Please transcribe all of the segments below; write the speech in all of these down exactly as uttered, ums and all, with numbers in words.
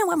even when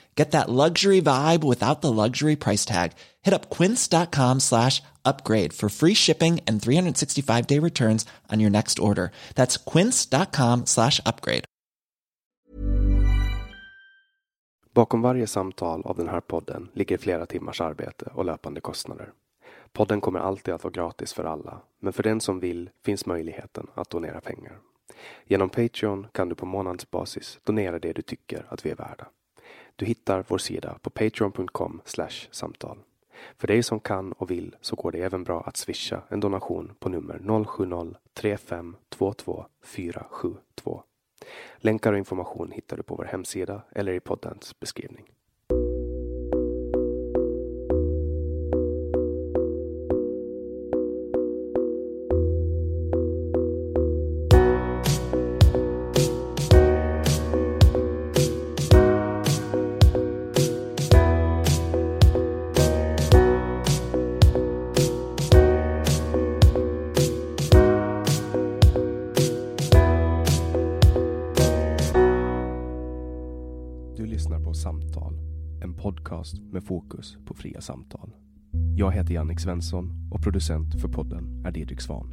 Get that luxury vibe without the luxury price tag. Hit up quince.com slash upgrade for free shipping and three sixty-five day returns on your next order. That's quince.com slash upgrade. Bakom varje samtal av den här podden ligger flera timmars arbete och löpande kostnader. Podden kommer alltid att vara gratis för alla, men för den som vill finns möjligheten att donera pengar. Genom Patreon kan du på månadsbasis donera det du tycker att vi är värda. Du hittar vår sida på patreon.com slash samtal. För dig som kan och vill så går det även bra att swisha en donation på nummer noll sju noll tre fem två två fyra sju två. Länkar och information hittar du på vår hemsida eller i poddens beskrivning. Samtal, en podcast med fokus på fria samtal. Jag heter Jannik Svensson och producent för podden är Didrik Svahn.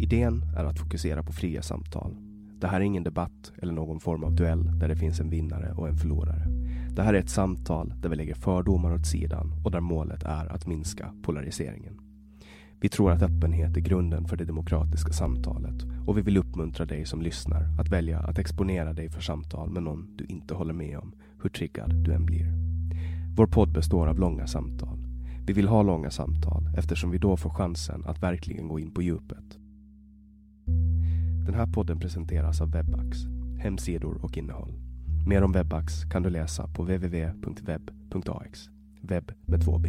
Idén är att fokusera på fria samtal. Det här är ingen debatt eller någon form av duell där det finns en vinnare och en förlorare. Det här är ett samtal där vi lägger fördomar åt sidan och där målet är att minska polariseringen. Vi tror att öppenhet är grunden för det demokratiska samtalet och vi vill uppmuntra dig som lyssnar att välja att exponera dig för samtal med någon du inte håller med om, hur triggad du än blir. Vår podd består av långa samtal. Vi vill ha långa samtal eftersom vi då får chansen att verkligen gå in på djupet. Den här podden presenteras av WebAx, hemsidor och innehåll. Mer om WebAx kan du läsa på w w w punkt web punkt a x, webb med två b.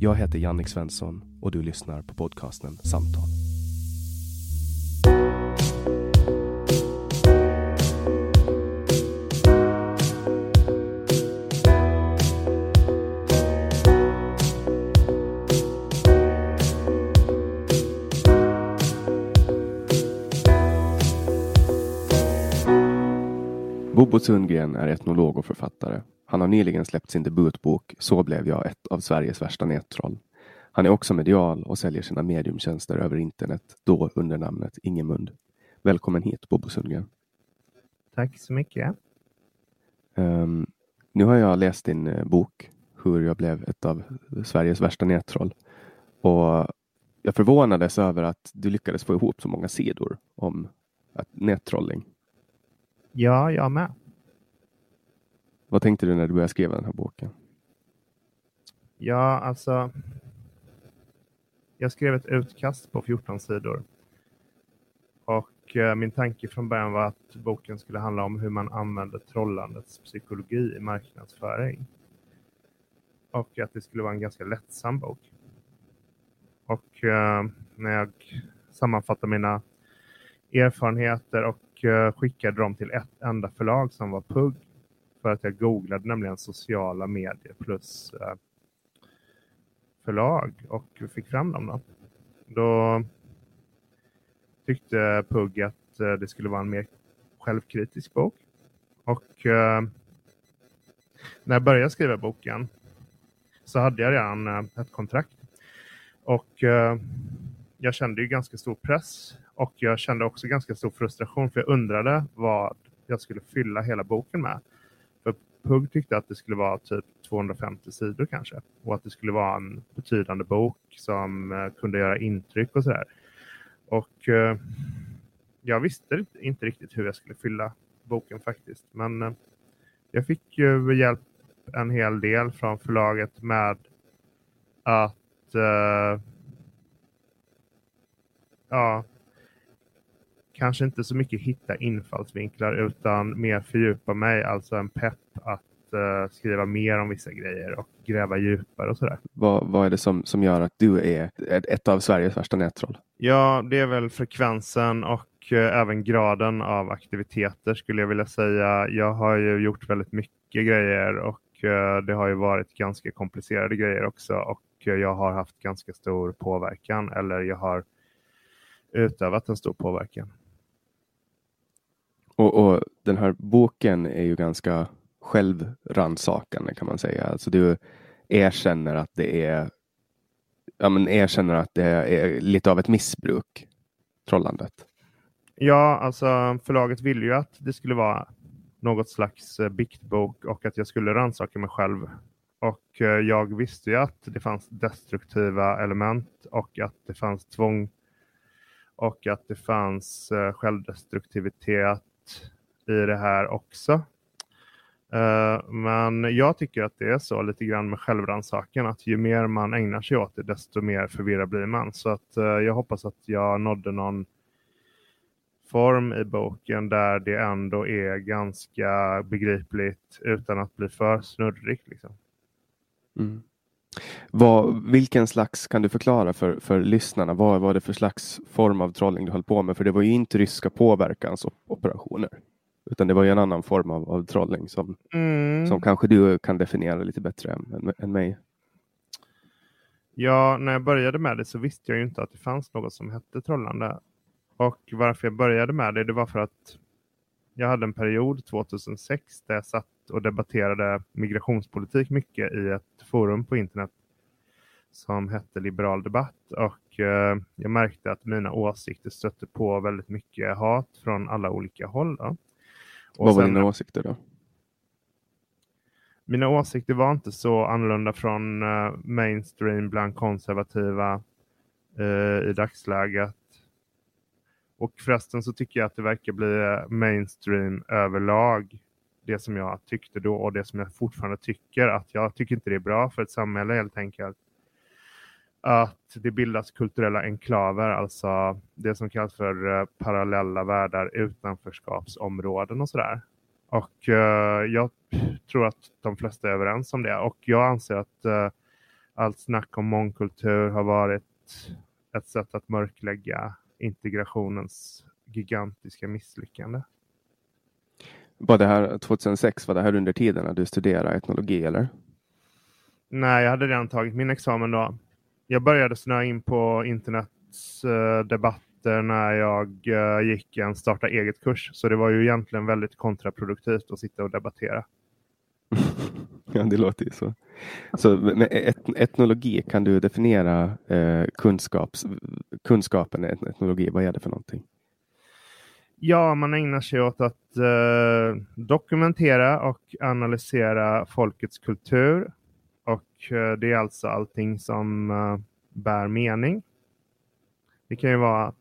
Jag heter Jannik Svensson och du lyssnar på podcasten Samtal. Bobo Sundgren är etnolog och författare. Han har nyligen släppt sin debutbok Så blev jag ett av Sveriges värsta nättroll. Han är också medial och säljer sina mediumtjänster över internet, då under namnet Ingemund. Välkommen hit, Bobo Sundgren. Tack så mycket. Um, nu har jag läst din bok Hur jag blev ett av Sveriges värsta nättroll. Och jag förvånades över att du lyckades få ihop så många sidor om nättrolling. Ja, jag med. Vad tänkte du när du började skriva den här boken? Ja, alltså... Jag skrev ett utkast på fjorton sidor. Och eh, min tanke från början var att boken skulle handla om hur man använder trollandets psykologi i marknadsföring. Och att det skulle vara en ganska lättsam bok. Och eh, när jag sammanfattade mina erfarenheter och eh, skickade dem till ett enda förlag som var Pugg. För att jag googlade nämligen sociala medier plus eh, förlag och fick fram dem då. Då tyckte Pugg att det skulle vara en mer självkritisk bok. Och eh, när jag började skriva boken så hade jag redan eh, ett kontrakt. Och eh, jag kände ju ganska stor press. Och jag kände också ganska stor frustration, för jag undrade vad jag skulle fylla hela boken med. För Pugg tyckte att det skulle vara typ tvåhundrafemtio sidor kanske. Och att det skulle vara en betydande bok som eh, kunde göra intryck och sådär. Och eh, jag visste inte riktigt hur jag skulle fylla boken faktiskt. Men eh, jag fick ju hjälp en hel del från förlaget med att eh, ja, kanske inte så mycket hitta infallsvinklar utan mer fördjupa mig. Alltså en pepp att eh, skriva mer om vissa grejer och gräva djupare och sådär. Vad, vad är det som, som gör att du är ett av Sveriges värsta nättroll? Ja, det är väl frekvensen och även graden av aktiviteter skulle jag vilja säga. Jag har ju gjort väldigt mycket grejer och det har ju varit ganska komplicerade grejer också. Och jag har haft ganska stor påverkan, eller jag har utövat en stor påverkan. Och, och den här boken är ju ganska självransakande kan man säga. Alltså du erkänner att det är, ja, men erkänner att det är lite av ett missbruk, trollandet. Ja, alltså förlaget ville ju att det skulle vara något slags biktbok och att jag skulle rannsaka mig själv. Och jag visste ju att det fanns destruktiva element och att det fanns tvång och att det fanns självdestruktivitet i det här också. Men jag tycker att det är så lite grann med självrannsakan, att ju mer man ägnar sig åt det desto mer förvirrad blir man. Så att jag hoppas att jag nådde någon form i boken där det ändå är ganska begripligt utan att bli för snurrigt. Liksom. Mm. Vad, vilken slags, kan du förklara för, för lyssnarna, vad var det för slags form av trolling du höll på med? För det var ju inte ryska påverkansoperationer, utan det var ju en annan form av, av trolling som, mm. som kanske du kan definiera lite bättre än, än mig. Ja, när jag började med det så visste jag ju inte att det fanns något som hette trollande. Och varför jag började med det, det var för att jag hade en period tjugohundrasex där jag satt och debatterade migrationspolitik mycket i ett forum på internet som hette Liberal Debatt. Och eh, jag märkte att mina åsikter stötte på väldigt mycket hat från alla olika håll. Då. Och vad var sen, dina åsikter då? Mina åsikter var inte så annorlunda från eh, mainstream bland konservativa eh, i dagsläget. Och förresten så tycker jag att det verkar bli mainstream överlag. Det som jag tyckte då och det som jag fortfarande tycker. Att jag tycker inte det är bra för ett samhälle helt enkelt. Att det bildas kulturella enklaver. Alltså det som kallas för parallella världar, utanförskapsområden och sådär. Och eh, jag tror att de flesta är överens om det. Och jag anser att eh, allt snack om mångkultur har varit ett sätt att mörklägga integrationens gigantiska misslyckande. Var det här tjugohundrasex, var det här under tiden när du studerade etnologi eller? Nej, jag hade redan tagit min examen då. Jag började snöa in på internets eh, debatter när jag eh, gick en starta eget kurs. Så det var ju egentligen väldigt kontraproduktivt att sitta och debattera. Ja, det låter ju så. Så med et- etnologi, kan du definiera eh, kunskaps, kunskapen i etnologi? Vad är det för någonting? Ja, man ägnar sig åt att eh, dokumentera och analysera folkets kultur. Och eh, det är alltså allting som eh, bär mening. Det kan ju vara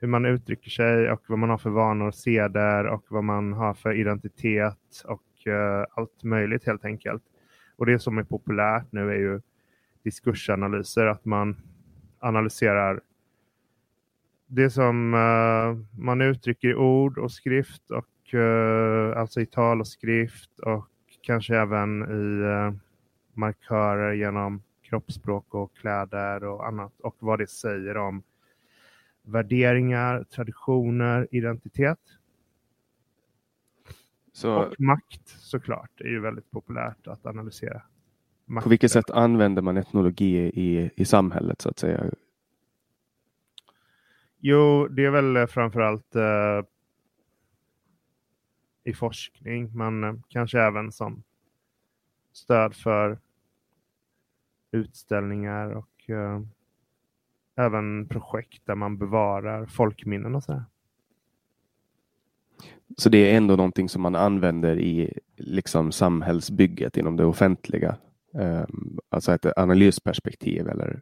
hur man uttrycker sig och vad man har för vanor och seder och vad man har för identitet och allt möjligt helt enkelt. Och det som är populärt nu är ju diskursanalyser, att man analyserar det som man uttrycker i ord och skrift och alltså i tal och skrift och kanske även i markörer genom kroppsspråk och kläder och annat, och vad det säger om värderingar, traditioner, identitet. Så, och makt såklart är ju väldigt populärt att analysera. Makt. På vilket sätt använder man etnologi i, i samhället så att säga? Jo, det är väl framförallt eh, i forskning, men eh, kanske även som stöd för utställningar och eh, även projekt där man bevarar folkminnen och sådär. Så det är ändå någonting som man använder i liksom samhällsbygget inom det offentliga? Um, alltså ett analysperspektiv, eller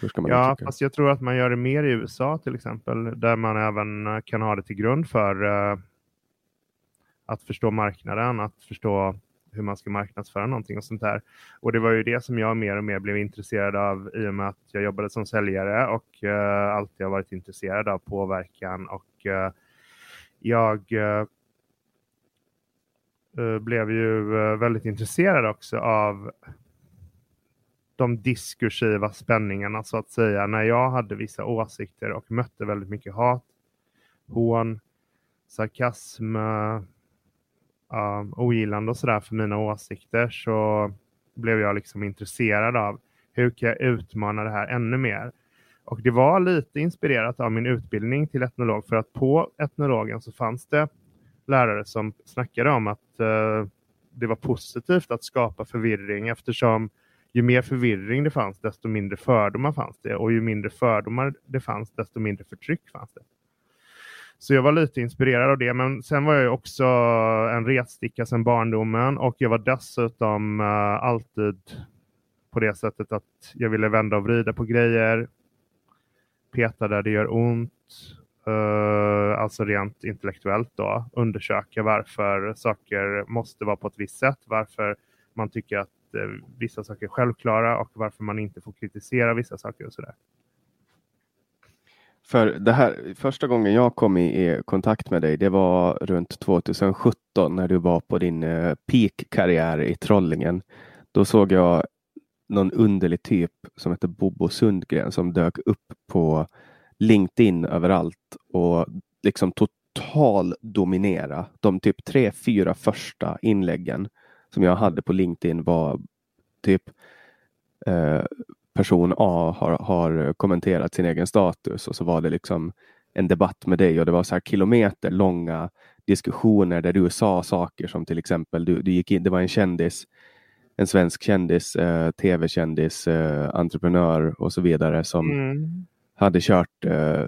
hur ska man uttrycka det? Ja, fast jag tror att man gör det mer i U S A till exempel, där man även kan ha det till grund för uh, att förstå marknaden, att förstå hur man ska marknadsföra någonting och sånt där. Och det var ju det som jag mer och mer blev intresserad av i och med att jag jobbade som säljare och uh, alltid har varit intresserad av påverkan, och uh, jag uh, blev ju väldigt intresserad också av de diskursiva spänningarna så att säga. När jag hade vissa åsikter och mötte väldigt mycket hat, hån, sarkasm, uh, ogillande och sådär för mina åsikter, så blev jag liksom intresserad av hur kan jag utmana det här ännu mer. Och det var lite inspirerat av min utbildning till etnolog, för att på etnologen så fanns det lärare som snackade om att eh, det var positivt att skapa förvirring, eftersom ju mer förvirring det fanns desto mindre fördomar fanns det, och ju mindre fördomar det fanns desto mindre förtryck fanns det. Så jag var lite inspirerad av det, men sen var jag ju också en retsticka sedan barndomen, och jag var dessutom eh, alltid på det sättet att jag ville vända och vrida på grejer, peta där det gör ont. Uh, alltså rent intellektuellt då, undersöka varför saker måste vara på ett visst sätt, varför man tycker att uh, vissa saker är självklara och varför man inte får kritisera vissa saker och sådär. För det här, första gången jag kom i, i kontakt med dig, det var runt tjugosjutton när du var på din uh, peak-karriär i Trollingen. Då såg jag någon underlig typ som heter Bobo Sundgren som dök upp på LinkedIn överallt och liksom total dominera. De typ tre, fyra första inläggen som jag hade på LinkedIn var typ eh, person A har, har kommenterat sin egen status, och så var det liksom en debatt med dig, och det var så här kilometer långa diskussioner där du sa saker som till exempel du, du gick in, det var en kändis, en svensk kändis, eh, tv-kändis, eh, entreprenör och så vidare som mm. hade kört eh,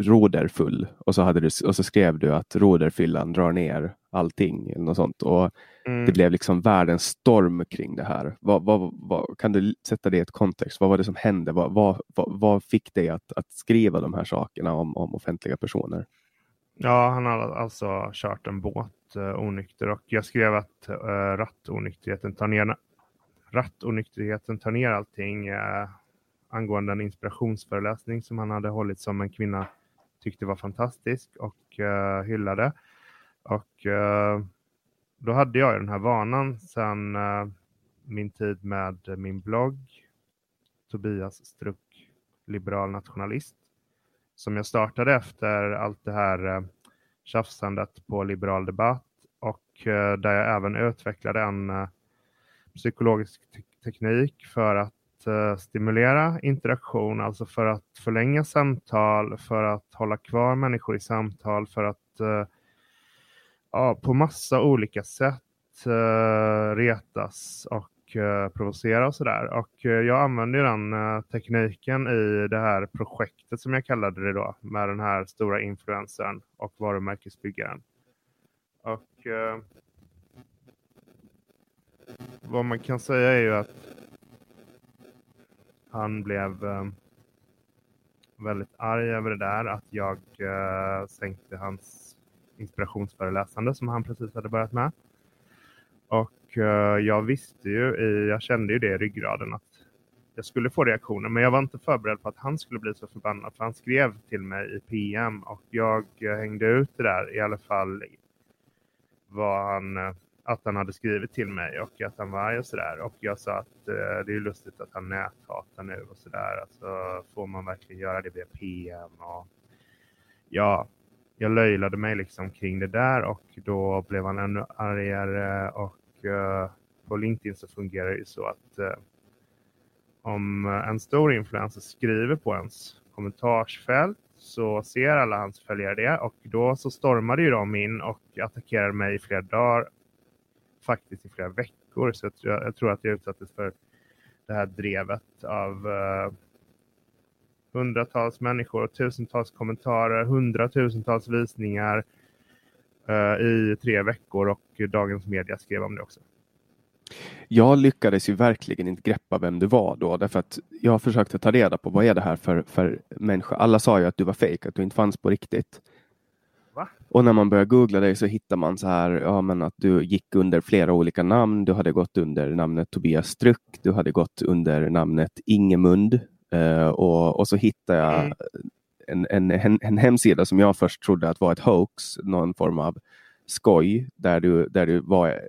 roderfull, och så, hade du, och så skrev du att roderfyllan drar ner allting eller något sånt, och mm. det blev liksom världens storm kring det här. Vad, vad, vad, kan du sätta det i ett kontext? Vad var det som hände? Vad, vad, vad, vad fick dig att, att skriva de här sakerna om, om offentliga personer? Ja, han har alltså kört en båt eh, onykter, och jag skrev att eh, rattonykterheten tar ner, rattonykterheten tar ner allting eh, angående en inspirationsföreläsning som han hade hållit, som en kvinna tyckte var fantastisk och uh, hyllade. Och uh, då hade jag den här vanan sedan uh, min tid med min blogg Tobias Struck, liberal nationalist, som jag startade efter allt det här uh, tjafsandet på Liberal Debatt, och uh, där jag även utvecklade en uh, psykologisk te- teknik för att stimulera interaktion, alltså för att förlänga samtal, för att hålla kvar människor i samtal, för att uh, ja, på massa olika sätt uh, retas och uh, provocera och sådär. Och uh, jag använde den uh, tekniken i det här projektet som jag kallade det då, med den här stora influencern och varumärkesbyggaren. Och uh, vad man kan säga är ju att han blev eh, väldigt arg över det där, att jag eh, sänkte hans inspirationsföreläsande som han precis hade börjat med. Och eh, jag visste ju, jag kände ju det i ryggraden att jag skulle få reaktioner. Men jag var inte förberedd på att han skulle bli så förbannad, för han skrev till mig i P M. Och jag eh, hängde ut det där, i alla fall var han... Eh, att han hade skrivit till mig och att han var arg och sådär. Och jag sa att eh, det är lustigt att han näthatar nu och sådär. Alltså, får man verkligen göra det via P M? Och ja, jag löjlade mig liksom kring det där, och då blev han ännu argare. Och eh, på LinkedIn så fungerar det ju så att eh, om en stor influencer skriver på ens kommentarsfält så ser alla hans följare det, och då så stormade ju de in och attackerade mig i flera dagar, faktiskt i flera veckor, så jag, jag tror att jag utsattes för det här drevet av eh, hundratals människor, tusentals kommentarer, hundratusentals visningar eh, i tre veckor, och Dagens Media skrev om det också. Jag lyckades ju verkligen inte greppa vem du var då, därför att jag försökte ta reda på vad är det här för, för människa. Alla sa ju att du var fake, att du inte fanns på riktigt. Va? Och när man börjar googla dig så hittar man så här, ja, men att du gick under flera olika namn. Du hade gått under namnet Tobias Struck, du hade gått under namnet Ingemund eh, och, och så hittar jag mm. en, en, en hemsida som jag först trodde att var ett hoax, någon form av skoj, där du, där du var,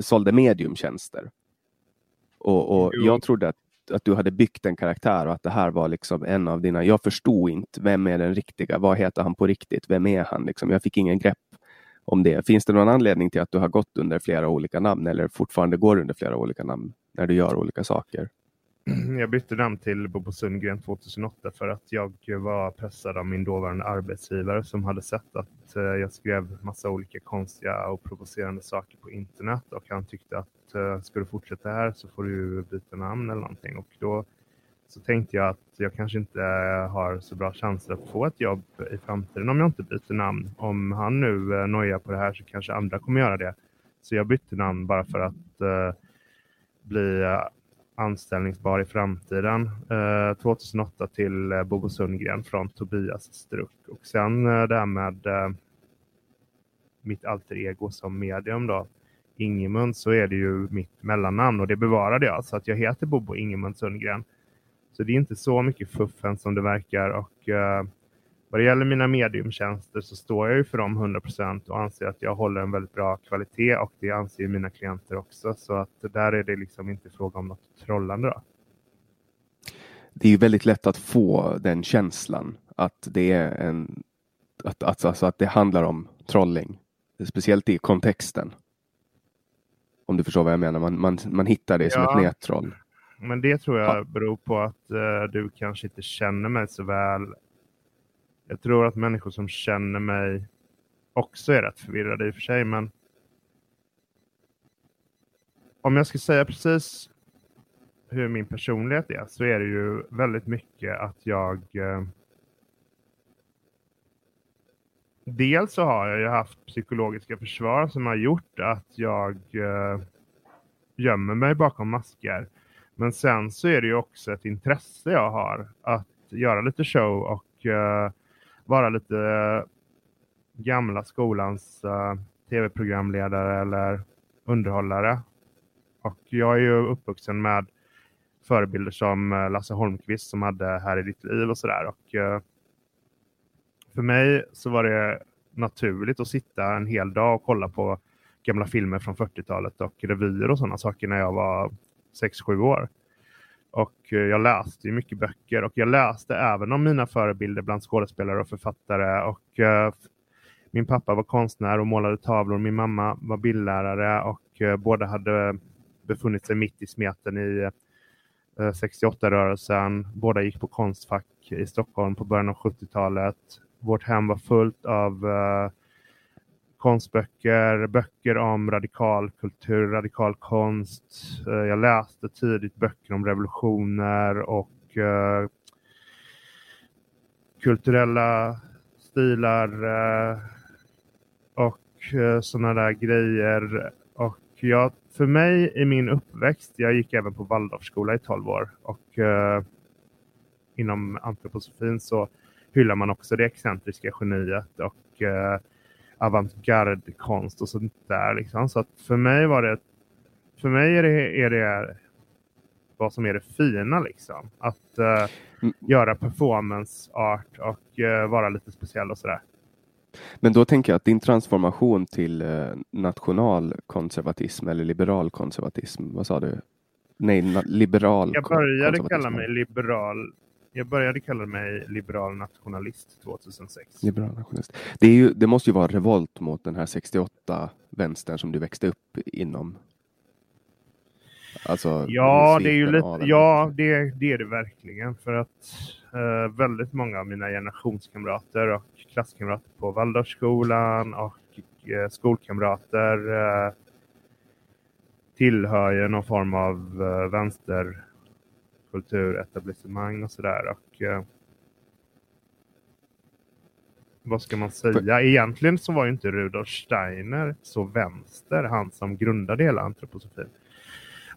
sålde mediumtjänster. Och, och jag trodde att, att du hade byggt en karaktär och att det här var liksom en av dina... Jag förstod inte, vem är den riktiga? Vad heter han på riktigt? Vem är han? Liksom, jag fick ingen grepp om det. Finns det någon anledning till att du har gått under flera olika namn eller fortfarande går under flera olika namn när du gör olika saker? Jag bytte namn till Bobo Sundgren tjugohundraåtta för att jag var pressad av min dåvarande arbetsgivare som hade sett att jag skrev massa olika konstiga och provocerande saker på internet, och han tyckte att ska du fortsätta här så får du byta namn eller någonting, och då så tänkte jag att jag kanske inte har så bra chanser att få ett jobb i framtiden om jag inte byter namn. Om han nu nojar på det här så kanske andra kommer göra det. Så jag bytte namn bara för att bli anställningsbar i framtiden. Eh, tjugohundraåtta till eh, Bobo Sundgren från Tobias Struck. Och sen eh, det här med eh, mitt alter ego som medium då, Ingemund, så är det ju mitt mellannamn och det bevarade jag, så att jag heter Bobo Ingemund Sundgren. Så det är inte så mycket fuffen som det verkar, och eh, vad det gäller mina mediumtjänster så står jag ju för dem hundra procent och anser att jag håller en väldigt bra kvalitet, och det anser ju mina klienter också. Så att där är det liksom inte fråga om något trollande då. Det är ju väldigt lätt att få den känslan att det är en att, att, alltså att det handlar om trolling. Speciellt i kontexten. Om du förstår vad jag menar. Man, man, man hittar det ja. som ett nättroll. Men det tror jag beror på att uh, du kanske inte känner mig så väl. Jag tror att människor som känner mig också är rätt förvirrade i och för sig. Men om jag ska säga precis hur min personlighet är, så är det ju väldigt mycket att jag... Eh, dels så har jag ju haft psykologiska försvar som har gjort att jag eh, gömmer mig bakom masker. Men sen så är det ju också ett intresse jag har att göra lite show och... Eh, vara lite äh, gamla skolans äh, tv-programledare eller underhållare. Och jag är ju uppvuxen med förebilder som äh, Lasse Holmqvist som hade Här i ditt liv och sådär. Och äh, för mig så var det naturligt att sitta en hel dag och kolla på gamla filmer från fyrtiotalet och revyer och sådana saker när jag var sex sju år. Och jag läste mycket böcker, och jag läste även om mina förebilder bland skådespelare och författare. Och eh, min pappa var konstnär och målade tavlor. Min mamma var bildlärare, och eh, båda hade befunnit sig mitt i smeten i eh, sextioåtta-rörelsen. Båda gick på Konstfack i Stockholm på början av sjuttiotalet. Vårt hem var fullt av eh, konstböcker, böcker om radikal kultur, radikal konst. Jag läste tidigt böcker om revolutioner och eh, kulturella stilar eh, och eh, sådana där grejer. Och jag, för mig i min uppväxt, jag gick även på Waldorfskola i tolv år, och eh, inom antroposofin så hyllar man också det excentriska geniet och eh, avantgardkonst och sånt där liksom. Så att för mig var det för mig är det, är det vad som är det fina liksom, att uh, mm. göra performance art och uh, vara lite speciell och sådär. Men då tänker jag att din transformation till uh, nationalkonservatism eller liberalkonservatism, vad sa du? Nej, na- liberal. Jag började kalla mig liberal Jag började kalla mig liberal nationalist tjugohundrasex. Liberal nationalist. Det, är ju, det måste ju vara revolt mot den här sextioåtta-vänstern som du växte upp inom. Alltså, ja, det är ju lite, ja det, det är det verkligen. För att eh, väldigt många av mina generationskamrater och klasskamrater på Waldorfskolan och eh, skolkamrater eh, tillhör ju någon form av eh, vänsterkulturetablissemang och sådär. Och eh, vad ska man säga? Egentligen så var ju inte Rudolf Steiner så vänster, han som grundade hela antroposofin.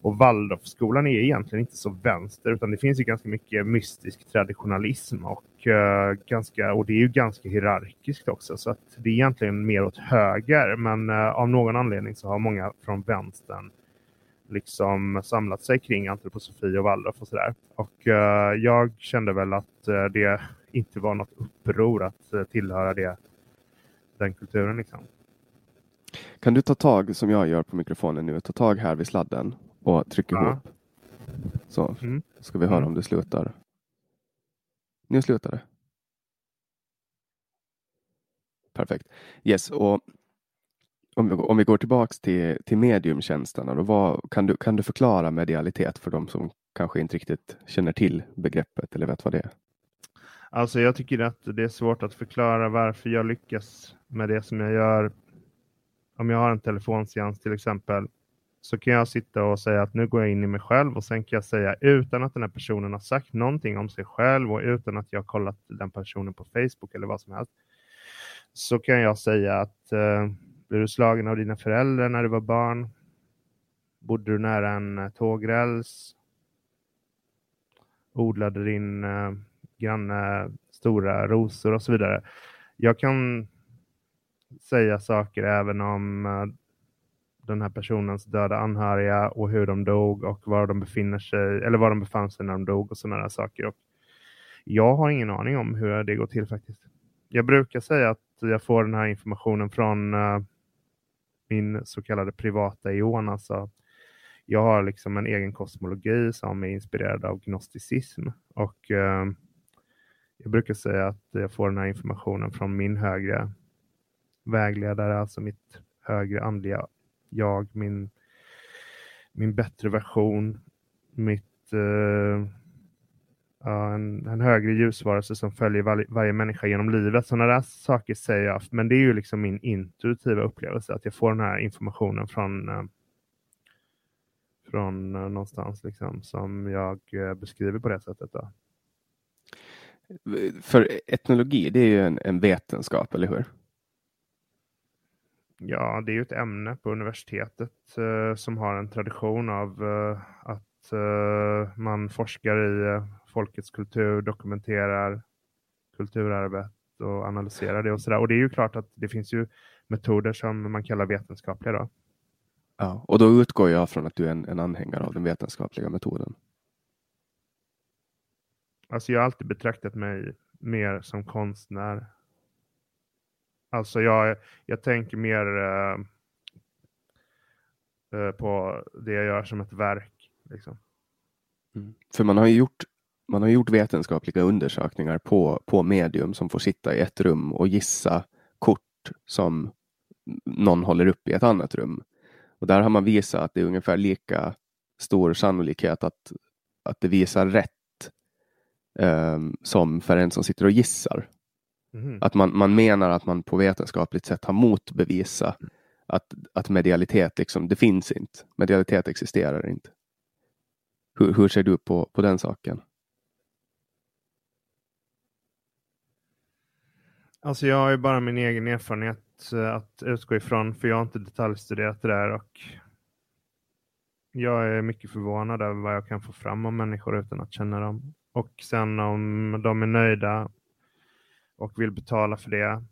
Och Waldorfskolan är egentligen inte så vänster, utan det finns ju ganska mycket mystisk traditionalism och, uh, ganska, och det är ju ganska hierarkiskt också. Så att det är egentligen mer åt höger, men uh, av någon anledning så har många från vänstern liksom samlat sig kring antroposofi och Waldorf och sådär. Och uh, jag kände väl att uh, det inte var något uppror att uh, tillhöra det, den kulturen liksom. Kan du ta tag, som jag gör på mikrofonen nu, ta tag här vid sladden och tryck ihop. Ja. Så mm. ska vi höra om det slutar. Nu slutar det. Perfekt. Yes, och om vi, om vi går tillbaks till, till mediumtjänsterna. Då vad, kan, du, kan du förklara medialitet för de som kanske inte riktigt känner till begreppet eller vet vad det är? Alltså jag tycker att det är svårt att förklara varför jag lyckas med det som jag gör. Om jag har en telefonseans till exempel, så kan jag sitta och säga att nu går jag in i mig själv, och sen kan jag säga utan att den här personen har sagt någonting om sig själv och utan att jag har kollat den personen på Facebook eller vad som helst, så kan jag säga att eh, blev du slagen av dina föräldrar när du var barn? Bodde du nära en tågräls? Odlade din eh, granne stora rosor och så vidare? Jag kan säga saker även om eh, den här personens döda anhöriga och hur de dog och var de befinner sig eller var de befann sig när de dog och sådana saker. Och jag har ingen aning om hur det går till faktiskt. Jag brukar säga att jag får den här informationen från uh, min så kallade privata ion. Alltså, jag har liksom en egen kosmologi som är inspirerad av gnosticism. Och uh, jag brukar säga att jag får den här informationen från min högre vägledare, alltså mitt högre andliga jag, min, min bättre version, mitt, eh, ja, en, en högre ljusvarelse som följer var, varje människa genom livet. Sådana där saker säger jag, men det är ju liksom min intuitiva upplevelse att jag får den här informationen från, eh, från eh, någonstans liksom, som jag eh, beskriver på det sättet då. För etnologi, det är ju en, en vetenskap, eller hur? Ja, det är ju ett ämne på universitetet eh, som har en tradition av eh, att eh, man forskar i eh, folkets kultur, dokumenterar kulturarvet och analyserar det och sådär. Och det är ju klart att det finns ju metoder som man kallar vetenskapliga då. Ja, och då utgår jag från att du är en, en anhängare av den vetenskapliga metoden. Alltså jag har alltid betraktat mig mer som konstnär. Alltså jag, jag tänker mer eh, på det jag gör som ett verk. Liksom. Mm. För man har ju gjort, man har gjort vetenskapliga undersökningar på, på medium som får sitta i ett rum och gissa kort som någon håller upp i ett annat rum. Och där har man visat att det är ungefär lika stor sannolikhet att, att det visar rätt eh, som för en som sitter och gissar. Mm. Att man, man menar att man på vetenskapligt sätt har motbevisa att, att medialitet liksom, det finns inte. Medialitet existerar inte. Hur, hur ser du på, på den saken? Alltså jag har ju bara min egen erfarenhet att utgå ifrån, för jag har inte detaljstuderat det där, och jag är mycket förvånad över vad jag kan få fram om människor utan att känna dem. Och sen om de är nöjda och vill betala för det,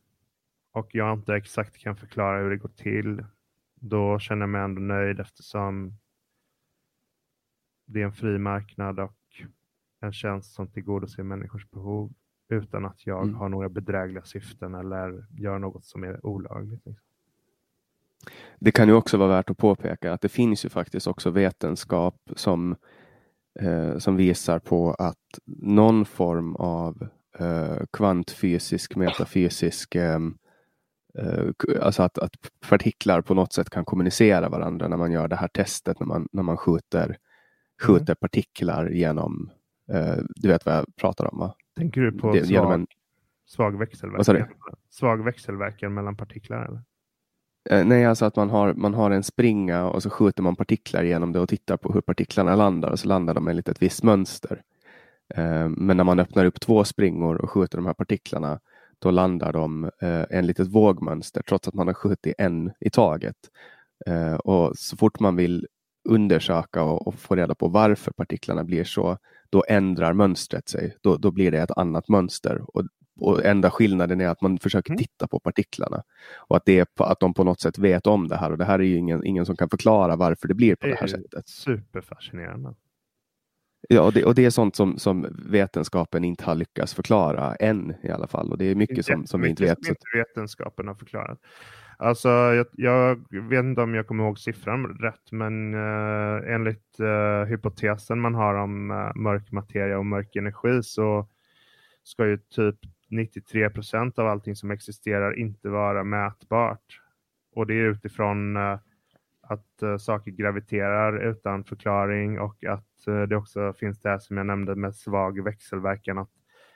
och jag inte exakt kan förklara hur det går till, då känner jag mig ändå nöjd, eftersom det är en fri marknad och en tjänst som tillgodoser människors behov utan att jag mm. har några bedrägliga syften eller gör något som är olagligt. Det kan ju också vara värt att påpeka att det finns ju faktiskt också vetenskap som, eh, som visar på att någon form av Uh, kvantfysisk, metafysisk um, Alltså att, att partiklar på något sätt kan kommunicera varandra när man gör det här testet. När man, när man skjuter, skjuter mm. partiklar genom, eh, du vet vad jag pratar om va? Tänker du på det, svag, en... svag växelverkan? Svag växelverkan mellan partiklar eller? Eh, nej, alltså att man har, man har en springa och så skjuter man partiklar genom det och tittar på hur partiklarna landar. Och så landar de enligt ett visst mönster. Eh, men när man öppnar upp två springor och skjuter de här partiklarna, då landar de eh, enligt ett vågmönster trots att man har skjutit en i taget. Eh, och så fort man vill undersöka och, och få reda på varför partiklarna blir så, då ändrar mönstret sig. Då, då blir det ett annat mönster. Och, och enda skillnaden är att man försöker titta på partiklarna. Och att, det är på, att de på något sätt vet om det här. Och det här är ju ingen, ingen som kan förklara varför det blir på det, det här sättet. Superfascinerande. Ja, och det, och det är sånt som, som vetenskapen inte har lyckats förklara än i alla fall. Och det är mycket som, som vi inte vet. Som inte vetenskapen har förklarat. Alltså, jag, jag vet inte om jag kommer ihåg siffran rätt. Men eh, enligt eh, hypotesen man har om eh, mörk materia och mörk energi, så ska ju typ nittiotre procent av allting som existerar inte vara mätbart. Och det är utifrån... Eh, Att uh, saker graviterar utan förklaring, och att uh, det också finns det här som jag nämnde med svag växelverkan. Att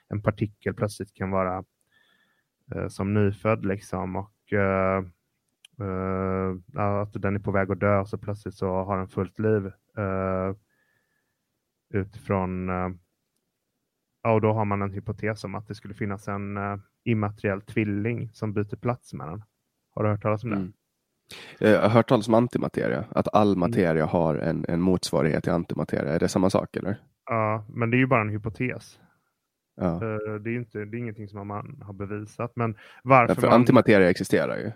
en partikel plötsligt kan vara uh, som nyfödd liksom, och uh, uh, att den är på väg att dö och så plötsligt så har den fullt liv. Uh, utifrån, uh, och då har man en hypotes om att det skulle finnas en uh, immateriell tvilling som byter plats med den. Har du hört talas om mm. det? Jag har hört talas om antimateria. Att all materia har en, en motsvarighet till antimateria. Är det samma sak eller? Ja, men det är ju bara en hypotes. Ja. Det är inte, det är ingenting som man har bevisat. Men varför ja, för man... antimateria existerar ju.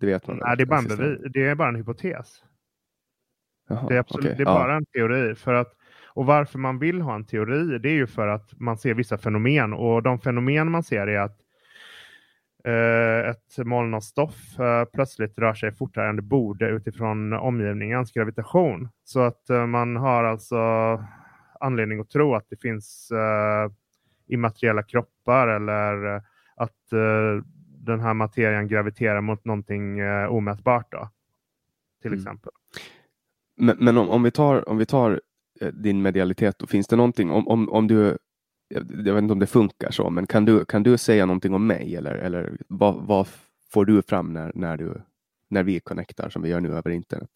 Det vet man. Nej, det är bara en, bevis, det är bara en hypotes. Jaha, det är, absolut, okay. det är ja. bara en teori. För att, och varför man vill ha en teori, det är ju för att man ser vissa fenomen. Och de fenomen man ser är att Uh, ett moln av stoff uh, plötsligt rör sig fortare än det borde utifrån omgivningens gravitation. Så att uh, man har alltså anledning att tro att det finns uh, immateriella kroppar, eller uh, att uh, den här materien graviterar mot någonting uh, omätbart då, till mm. exempel. Men, men om, om vi tar, om vi tar uh, din medialitet, då finns det någonting, om, om, om du jag vet inte om det funkar så, men kan du, kan du säga någonting om mig? Eller, eller vad, vad får du fram när, när, du, när vi connectar som vi gör nu över internet?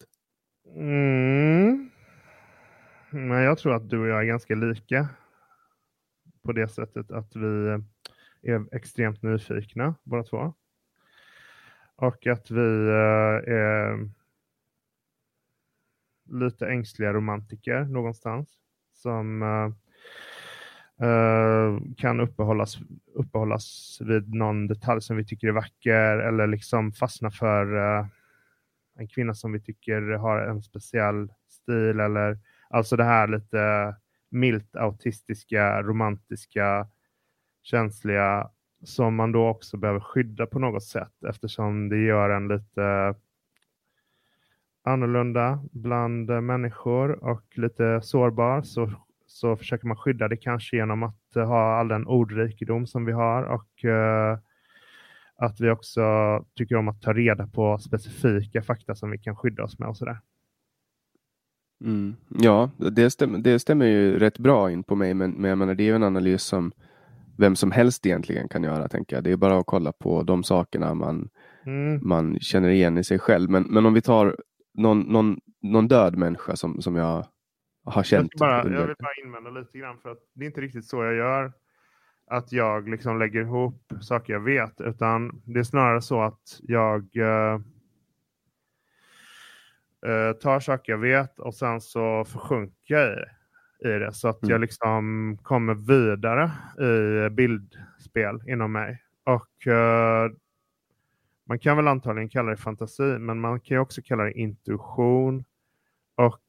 Mm. Men jag tror att du och jag är ganska lika. På det sättet att vi är extremt nyfikna, båda två. Och att vi är lite ängsliga romantiker någonstans. Som... Uh, kan uppehållas, uppehållas vid någon detalj som vi tycker är vacker, eller liksom fastna för uh, en kvinna som vi tycker har en speciell stil, eller alltså det här lite milt autistiska, romantiska, känsliga, som man då också behöver skydda på något sätt, eftersom det gör en lite annorlunda bland människor och lite sårbar. Så Så försöker man skydda det kanske genom att ha all den ordrikedom som vi har. Och eh, att vi också tycker om att ta reda på specifika fakta som vi kan skydda oss med och sådär. Mm. Ja, det stämmer, det stämmer ju rätt bra in på mig. Men, men jag menar, det är ju en analys som vem som helst egentligen kan göra, tänker jag. Det är bara att kolla på de sakerna man, mm. man känner igen i sig själv. Men, men om vi tar någon, någon, någon död människa som, som jag... Har känt jag, bara, jag vill bara invända lite grann, för att det är inte riktigt så jag gör, att jag liksom lägger ihop saker jag vet, utan det är snarare så att jag eh, tar saker jag vet och sen så försjunker jag i, i det, så att mm. jag liksom kommer vidare i bildspel inom mig. Och eh, man kan väl antagligen kalla det fantasi, men man kan ju också kalla det intuition. Och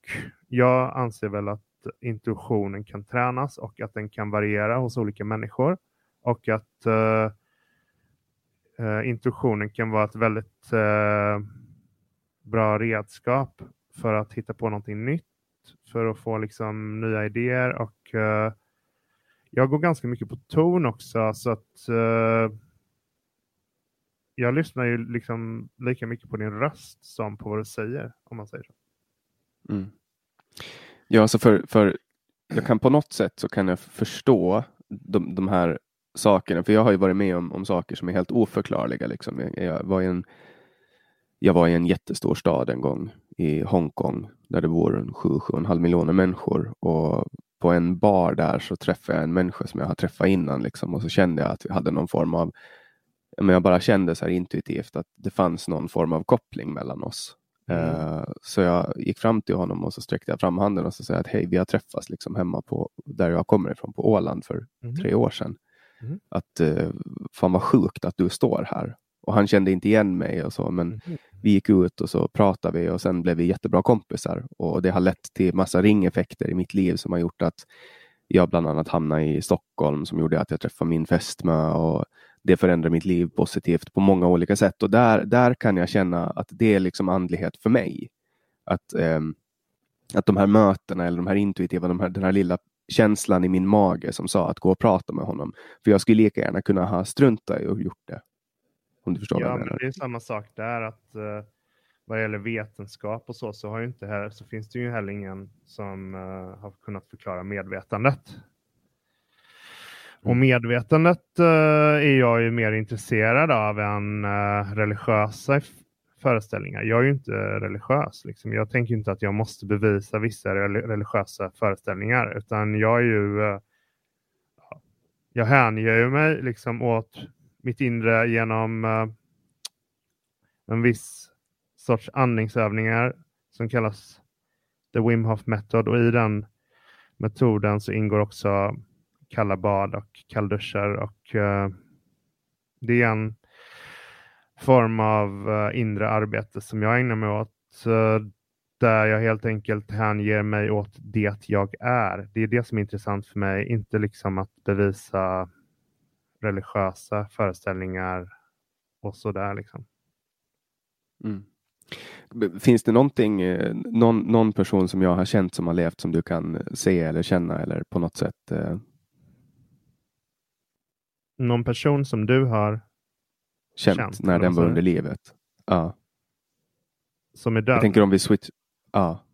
jag anser väl att intuitionen kan tränas och att den kan variera hos olika människor. Och att eh, intuitionen kan vara ett väldigt eh, bra redskap för att hitta på någonting nytt. För att få liksom nya idéer. Och eh, jag går ganska mycket på ton också. Så att eh, jag lyssnar ju liksom lika mycket på din röst som på vad du säger, om man säger så. Mm. Ja, alltså för, för jag kan på något sätt så kan jag förstå de, de här sakerna. För jag har ju varit med om, om saker som är helt oförklarliga. Liksom. Jag, jag, var i en, jag var i en jättestor stad en gång i Hongkong. Där det bor en sju komma fem miljoner människor. Och på en bar där så träffade jag en människa som jag har träffat innan. Liksom, och så kände jag att vi hade någon form av... Men jag bara kände så här intuitivt att det fanns någon form av koppling mellan oss. Mm. Uh, så jag gick fram till honom och så sträckte jag fram handen och så sa att hej, vi har träffats liksom hemma på, där jag kommer ifrån på Åland för mm. tre år sedan. Mm. Att uh, fan vad sjukt att du står här. Och han kände inte igen mig och så, men mm. vi gick ut och så pratade vi och sen blev vi jättebra kompisar. Och det har lett till massa ringeffekter i mitt liv som har gjort att jag bland annat hamnade i Stockholm som gjorde att jag träffade min fästmö och det förändrar mitt liv positivt på många olika sätt. Och där, där kan jag känna att det är liksom andlighet för mig. Att, eh, att de här mötena eller de här intuitiva, de här, den här lilla känslan i min mage som sa att gå och prata med honom. För jag skulle lika gärna kunna ha struntat i och gjort det. Om du förstår ja, vad jag menar. Men det är samma sak där att eh, vad gäller vetenskap och så, så, har ju inte här, så finns det ju heller ingen som eh, har kunnat förklara medvetandet. Och medvetandet uh, är jag ju mer intresserad av än uh, religiösa f- föreställningar. Jag är ju inte religiös. Liksom. Jag tänker inte att jag måste bevisa vissa re- religiösa föreställningar. Utan jag är ju... Uh, jag hänger ju mig liksom åt mitt inre genom uh, en viss sorts andningsövningar som kallas The Wim Hof Method. Och i den metoden så ingår också... kalla bad och kallduschar och uh, det är en form av uh, inre arbete som jag ägnar mig åt uh, där jag helt enkelt hänger mig åt det jag är. Det är det som är intressant för mig, inte liksom att bevisa religiösa föreställningar och sådär liksom. Mm. Finns det någonting, någon, någon person som jag har känt som har levt som du kan se eller känna eller på något sätt uh... någon person som du har känt, känt när den var under livet. Ja. Som är död. Jag tänker om vi switch. Ja.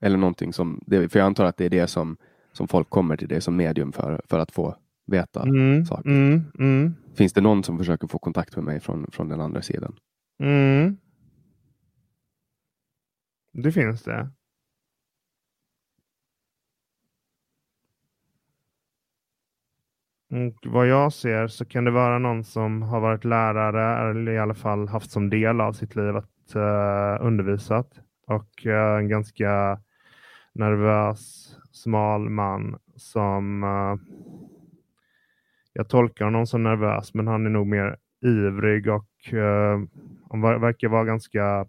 Eller någonting som. För jag antar att det är det som, som folk kommer till dig som medium för, för att få veta mm, saker. Mm, mm. Finns det någon som försöker få kontakt med mig från, från den andra sidan? Mm. Det finns det. Och vad jag ser så kan det vara någon som har varit lärare eller i alla fall haft som del av sitt liv att uh, undervisat. Och uh, en ganska nervös, smal man som uh, jag tolkar honom som nervös, men han är nog mer ivrig och uh, han verkar vara ganska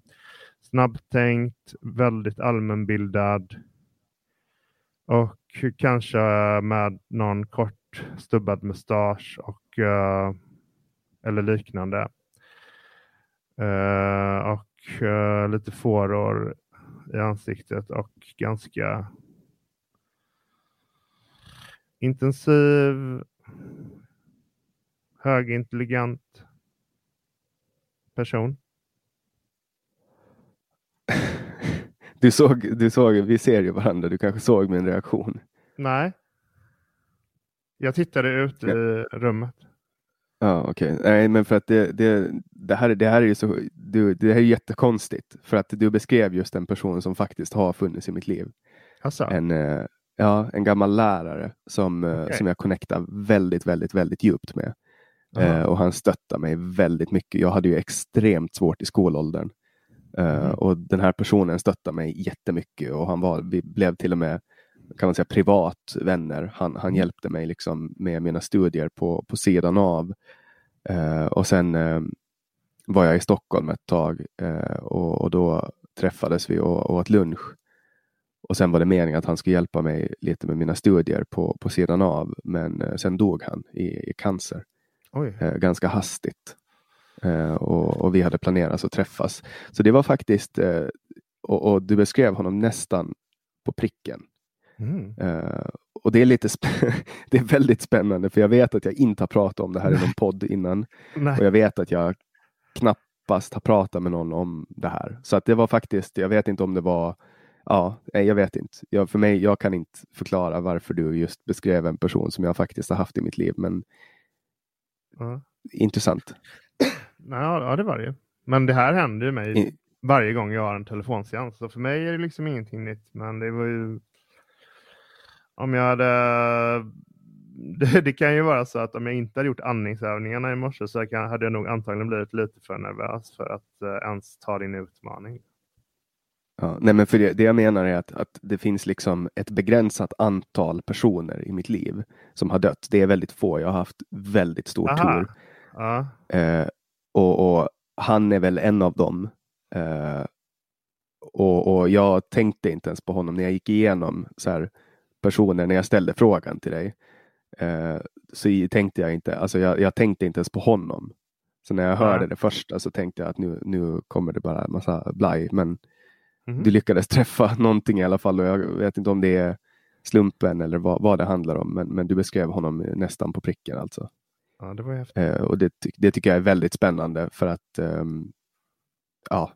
snabbtänkt, väldigt allmänbildad och kanske med någon kort stubbad mustasch och uh, eller liknande uh, och uh, lite fåror i ansiktet och ganska intensiv, högintelligent person. Du såg, du såg, vi ser ju varandra, du kanske såg min reaktion. Nej. Jag tittade ut i ja. rummet. Ja, okej. Okay. Nej, men för att det, det, det, här, det här är ju så... Du, det här är ju jättekonstigt. För att du beskrev just en person som faktiskt har funnits i mitt liv. Asså. En, ja, en gammal lärare som, okay. som jag connectar väldigt, väldigt, väldigt djupt med. Uh-huh. Eh, och han stöttar mig väldigt mycket. Jag hade ju extremt svårt i skolåldern. Eh, mm. Och den här personen stöttade mig jättemycket. Och han var, vi blev till och med... kan man säga privat vänner. Han, han hjälpte mig liksom med mina studier på, på sidan av. Eh, och sen eh, var jag i Stockholm ett tag. Eh, och, och då träffades vi och, och åt lunch. Och sen var det meningen att han skulle hjälpa mig lite med mina studier på, på sidan av. Men eh, sen dog han i, i cancer. Oj. Eh, ganska hastigt. Eh, och, och vi hade planerat att träffas. Så det var faktiskt... Eh, och, och du beskrev honom nästan på pricken. Mm. Uh, och det är lite sp- det är väldigt spännande för jag vet att jag inte har pratat om det här i någon podd innan. Nej. Och jag vet att jag knappast har pratat med någon om det här. Så att det var faktiskt, jag vet inte om det var, ja, nej, jag vet inte. Jag, för mig, jag kan inte förklara varför du just beskrev en person som jag faktiskt har haft i mitt liv, men mm. intressant. Ja, det var det ju. Men det här händer ju mig I... varje gång jag har en telefonseans. Så för mig är det liksom ingenting nytt, men det var ju, om jag hade, det, det kan ju vara så att om jag inte hade gjort andningsövningarna i morse så kan, hade jag nog antagligen blivit lite för nervös för att uh, ens ta din utmaning. Ja, nej, men för det, det jag menar är att, att det finns liksom ett begränsat antal personer i mitt liv som har dött. Det är väldigt få. Jag har haft väldigt stor Aha. tur. Ja. Eh, och, och han är väl en av dem. Eh, och, och jag tänkte inte ens på honom när jag gick igenom så här, personer när jag ställde frågan till dig. Eh, så tänkte jag inte, alltså jag, jag tänkte inte ens på honom. Så när jag hörde ja. det första så tänkte jag att nu, nu kommer det bara en massa blaj, men mm-hmm. du lyckades träffa någonting i alla fall, och jag vet inte om det är slumpen eller vad, vad det handlar om, men, men du beskrev honom nästan på pricken alltså. Ja, det var häftigt. Eh, och det, det tycker jag är väldigt spännande för att um, ja,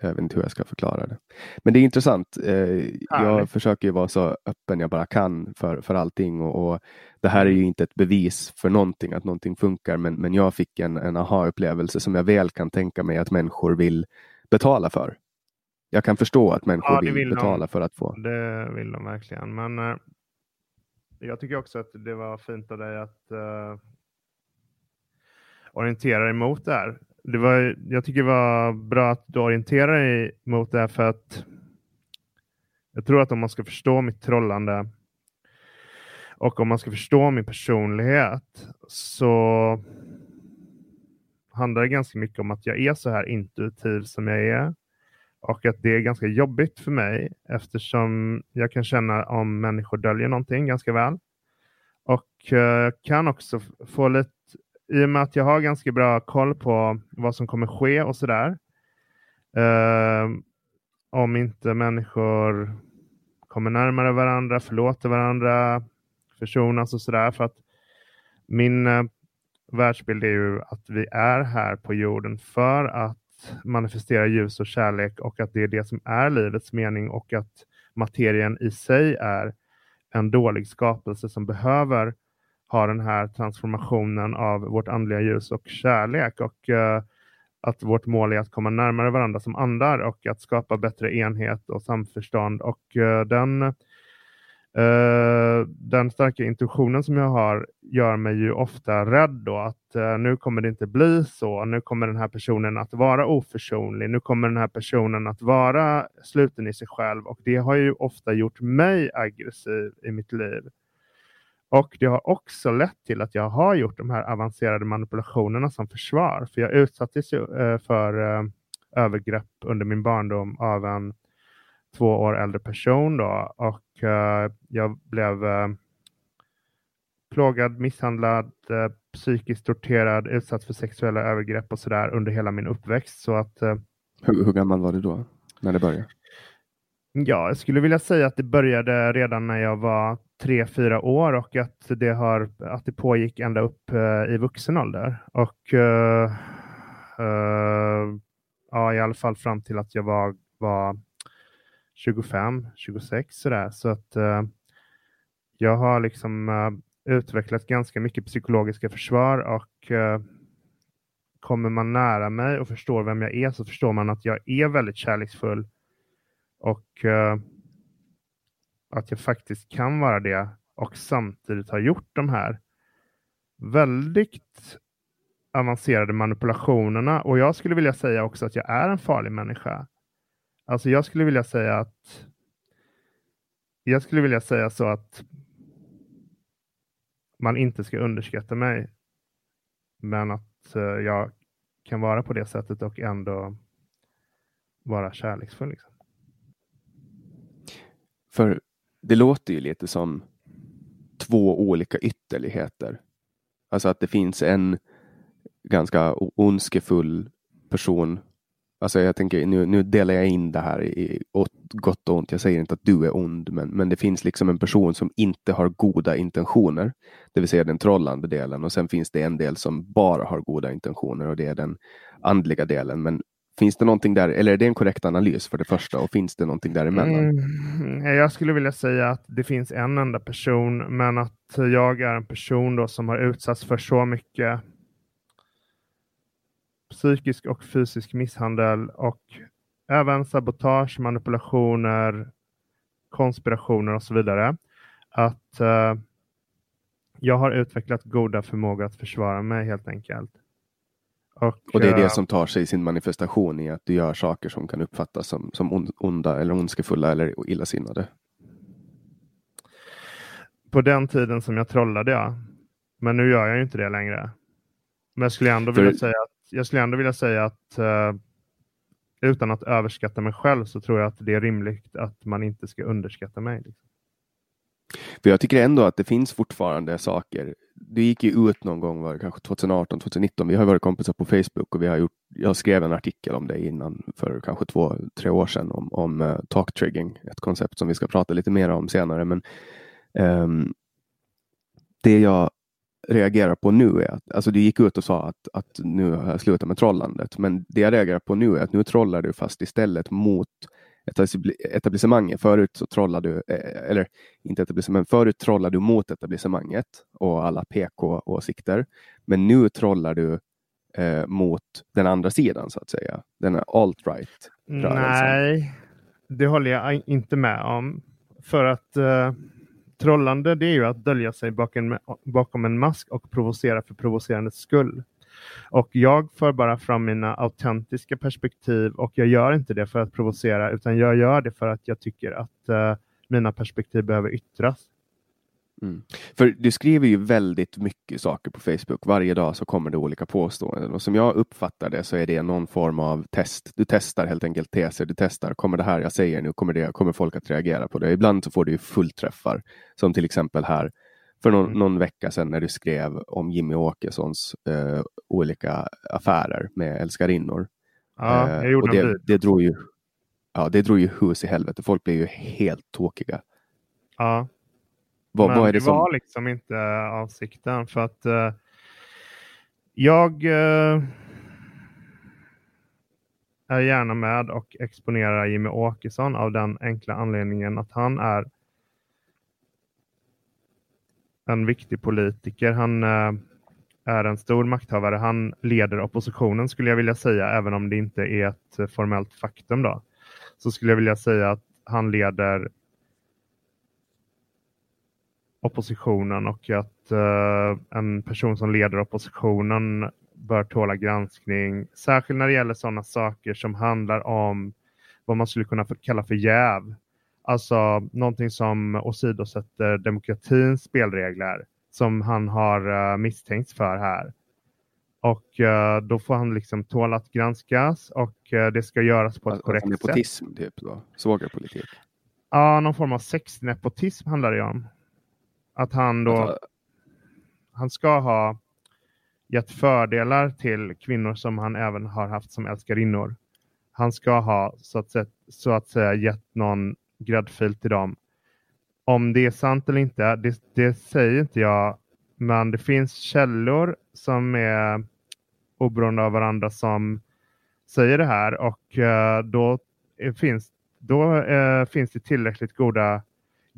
jag vet inte hur jag ska förklara det. Men det är intressant. Eh, jag försöker ju vara så öppen jag bara kan för, för allting, och, och det här är ju inte ett bevis för någonting, att någonting funkar, men, men jag fick en, en aha-upplevelse som jag väl kan tänka mig att människor vill betala för. Jag kan förstå att människor ja, vill, vill betala de. för att få. Det vill de verkligen. Men eh, jag tycker också att det var fint av dig att eh, orientera dig mot det här. Det var, jag tycker det var bra att du orienterar dig mot det här, för att jag tror att om man ska förstå mitt trollande och om man ska förstå min personlighet så handlar det ganska mycket om att jag är så här intuitiv som jag är. Och att det är ganska jobbigt för mig eftersom jag kan känna om människor döljer någonting ganska väl. Och eh, kan också få lite, i och med att jag har ganska bra koll på vad som kommer ske och sådär. Eh, om inte människor kommer närmare varandra, förlåter varandra, försonas och sådär. För att min eh, världsbild är ju att vi är här på jorden för att manifestera ljus och kärlek, och att det är det som är livets mening, och att materien i sig är en dålig skapelse som behöver ha den här transformationen av vårt andliga ljus och kärlek, och uh, att vårt mål är att komma närmare varandra som andar och att skapa bättre enhet och samförstånd. Och uh, den uh, den starka intuitionen som jag har gör mig ju ofta rädd då, att nu kommer det inte bli så. Nu kommer den här personen att vara oförsonlig. Nu kommer den här personen att vara sluten i sig själv. Och det har ju ofta gjort mig aggressiv i mitt liv. Och det har också lett till att jag har gjort de här avancerade manipulationerna som försvar. För jag utsattes ju för övergrepp under min barndom av en två år äldre person då. Och jag blev plågad, misshandlad, psykiskt torterad, utsatt för sexuella övergrepp och sådär under hela min uppväxt. Så att, hur, hur gammal var du då när det började? Ja, jag skulle vilja säga att det började redan när jag var tre, fyra år, och att det, har, att det pågick ända upp uh, i vuxen ålder. Och uh, uh, ja, i alla fall fram till att jag var, var tjugofem, tjugosex sådär. Så att uh, jag har liksom Uh, utvecklat ganska mycket psykologiska försvar, och eh, kommer man nära mig och förstår vem jag är så förstår man att jag är väldigt kärleksfull, och eh, att jag faktiskt kan vara det och samtidigt har gjort de här väldigt avancerade manipulationerna. Och jag skulle vilja säga också att jag är en farlig människa. Alltså jag skulle vilja säga att jag skulle vilja säga så att man inte ska underskatta mig, men att jag kan vara på det sättet och ändå vara kärleksfull liksom. För det låter ju lite som två olika ytterligheter. Alltså att det finns en ganska ondskefull person Alltså jag tänker, nu, nu delar jag in det här i gott och ont. Jag säger inte att du är ond, men, men det finns liksom en person som inte har goda intentioner. Det vill säga den trollande delen. Och sen finns det en del som bara har goda intentioner, och det är den andliga delen. Men finns det någonting där, eller är det en korrekt analys för det första? Och finns det någonting däremellan? Mm, jag skulle vilja säga att det finns en enda person, men att jag är en person då som har utsatts för så mycket psykisk och fysisk misshandel och även sabotage, manipulationer, konspirationer och så vidare, att eh, jag har utvecklat goda förmågor att försvara mig helt enkelt. Och, och det är det som tar sig i sin manifestation i att du gör saker som kan uppfattas som, som onda eller ondskefulla eller illasinnade. På den tiden som jag trollade, ja. Men nu gör jag ju inte det längre. Men jag skulle ändå För... vilja säga att Jag skulle ändå vilja säga att eh, utan att överskatta mig själv så tror jag att det är rimligt att man inte ska underskatta mig. Liksom. För jag tycker ändå att det finns fortfarande saker. Du gick ju ut någon gång, var det kanske tjugoarton tjugonitton. Vi har varit kompisar på Facebook och vi har gjort, jag skrev en artikel om det innan för kanske två, tre år sedan om, om uh, talk triggering. Ett koncept som vi ska prata lite mer om senare. Men um, det jag reagerar på nu är att, alltså du gick ut och sa att, att nu har jag slutat med trollandet, men det jag reagerar på nu är att nu trollar du fast istället mot etablissemanget. Förut så trollade du, eller inte etablissemanget, förut trollade du mot etablissemanget och alla P K-åsikter, men nu trollar du eh, mot den andra sidan så att säga, den här alt-right rörelsen. Nej, det håller jag inte med om, för att eh... trollande, det är ju att dölja sig bakom en mask och provocera för provocerandets skull. Och jag för bara fram mina autentiska perspektiv, och jag gör inte det för att provocera, utan jag gör det för att jag tycker att uh, mina perspektiv behöver yttras. Mm. För du skriver ju väldigt mycket saker på Facebook. Varje dag så kommer det olika påståenden, och som jag uppfattar det så är det någon form av test. Du testar helt enkelt teser, du testar, kommer det här jag säger nu, kommer, det, kommer folk att reagera på det? Ibland så får du ju fullträffar, som till exempel här för någon, mm. någon vecka sedan när du skrev om Jimmie Åkessons eh, olika affärer med älskarinnor. Ja, jag gjorde eh, och det, det drog ju, ja, det drog ju hus i helvete, folk blev ju helt tåkiga. Ja. Vad, Men vad är det, det som... var liksom inte avsikten, för att eh, jag eh, är gärna med och exponerar Jimmie Åkesson av den enkla anledningen att han är en viktig politiker. Han eh, är en stor makthavare. Han leder oppositionen, skulle jag vilja säga, även om det inte är ett formellt faktum då. Så skulle jag vilja säga att han leder oppositionen, och att eh, en person som leder oppositionen bör tåla granskning, särskilt när det gäller sådana saker som handlar om vad man skulle kunna för, kalla för jäv, alltså någonting som åsidosätter demokratins spelregler, som han har eh, misstänkts för här, och eh, då får han liksom tåla att granskas, och eh, det ska göras på ett alltså, korrekt nepotism, sätt. Typ då, svagare politik. Ja, någon form av sexnepotism handlar det om. Att han då, han ska ha gett fördelar till kvinnor som han även har haft som älskarinnor. Han ska ha så att säga, så att säga gett någon gräddfil till dem. Om det är sant eller inte, det, det säger inte jag. Men det finns källor som är oberoende av varandra som säger det här. Och då finns, då finns det tillräckligt goda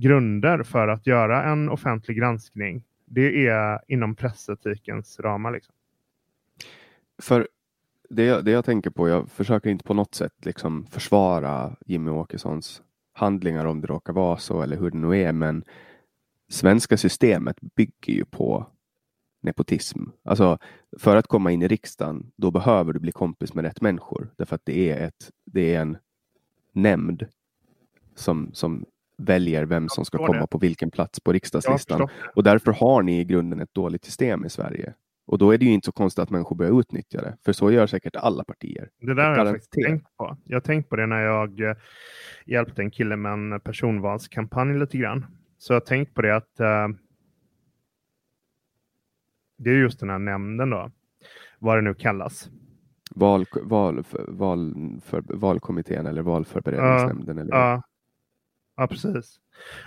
grunder för att göra en offentlig granskning. Det är inom pressetikens ramar liksom. För det jag, det jag tänker på, jag försöker inte på något sätt liksom försvara Jimmie Åkessons handlingar om det råkar vara så eller hur det nu är, men svenska systemet bygger ju på nepotism. Alltså för att komma in i riksdagen, då behöver du bli kompis med rätt människor, därför att det är ett, det är en nämnd som, som väljer vem som ska komma på vilken plats på riksdagslistan. Och därför har ni i grunden ett dåligt system i Sverige. Och då är det ju inte så konstigt att människor börjar utnyttja det. För så gör säkert alla partier. Det där har jag faktiskt tänkt på. Jag har tänkt på det när jag hjälpte en kille med en personvalskampanj lite grann. Så jag har tänkt på det att eh, det är just den här nämnden då. Vad det nu kallas. val, val, val, för, valkommittén eller valförberedningsnämnden. Uh, eller uh, ja, precis.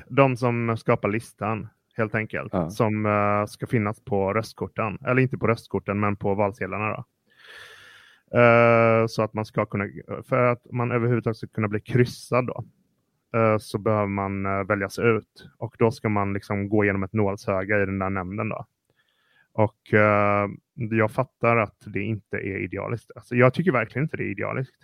De som skapar listan helt enkelt. Uh. Som uh, ska finnas på röstkorten. Eller inte på röstkorten men på valsedlarna då. Uh, så att man ska kunna, för att man överhuvudtaget ska kunna bli kryssad då. Uh, så behöver man uh, väljas ut. Och då ska man liksom gå igenom ett nålshöga i den där nämnden då. Och eh, jag fattar att det inte är idealiskt. Alltså, jag tycker verkligen inte det är idealiskt.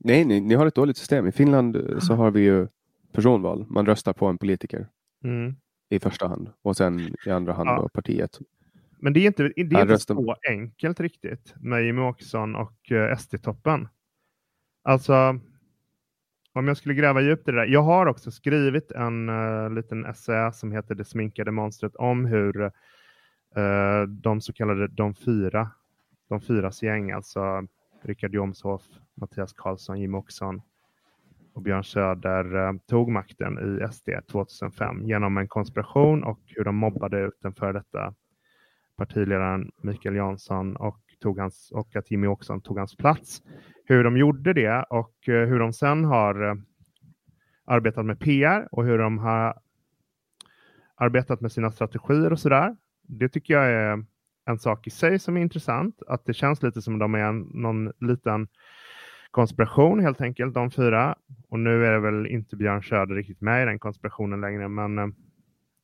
Nej, ni, ni har ett dåligt system. I Finland så har vi ju personval. Man röstar på en politiker mm. i första hand. Och sen i andra hand ja. Då partiet. Men det är inte, det är inte röstar... så enkelt riktigt med Jimmie Åkesson och eh, S D-toppen. Alltså, om jag skulle gräva djupt i det där. Jag har också skrivit en eh, liten essä som heter Det sminkade monstret om hur... Uh, de så kallade de fyra de fyras gäng, alltså Richard Jomshoff, Mattias Karlsson, Jimmie Åkesson och Björn Söder uh, tog makten i S D tjugohundrafem genom en konspiration och hur de mobbade ut den före detta partiledaren Mikael Jansson och, tog hans, och att Jimmie Åkesson tog hans plats, hur de gjorde det och uh, hur de sen har uh, arbetat med P R och hur de har arbetat med sina strategier och sådär. Det tycker jag är en sak i sig som är intressant. Att det känns lite som de är en, någon liten konspiration helt enkelt, de fyra. Och nu är det väl inte Björn Söder riktigt med i den konspirationen längre. Men eh,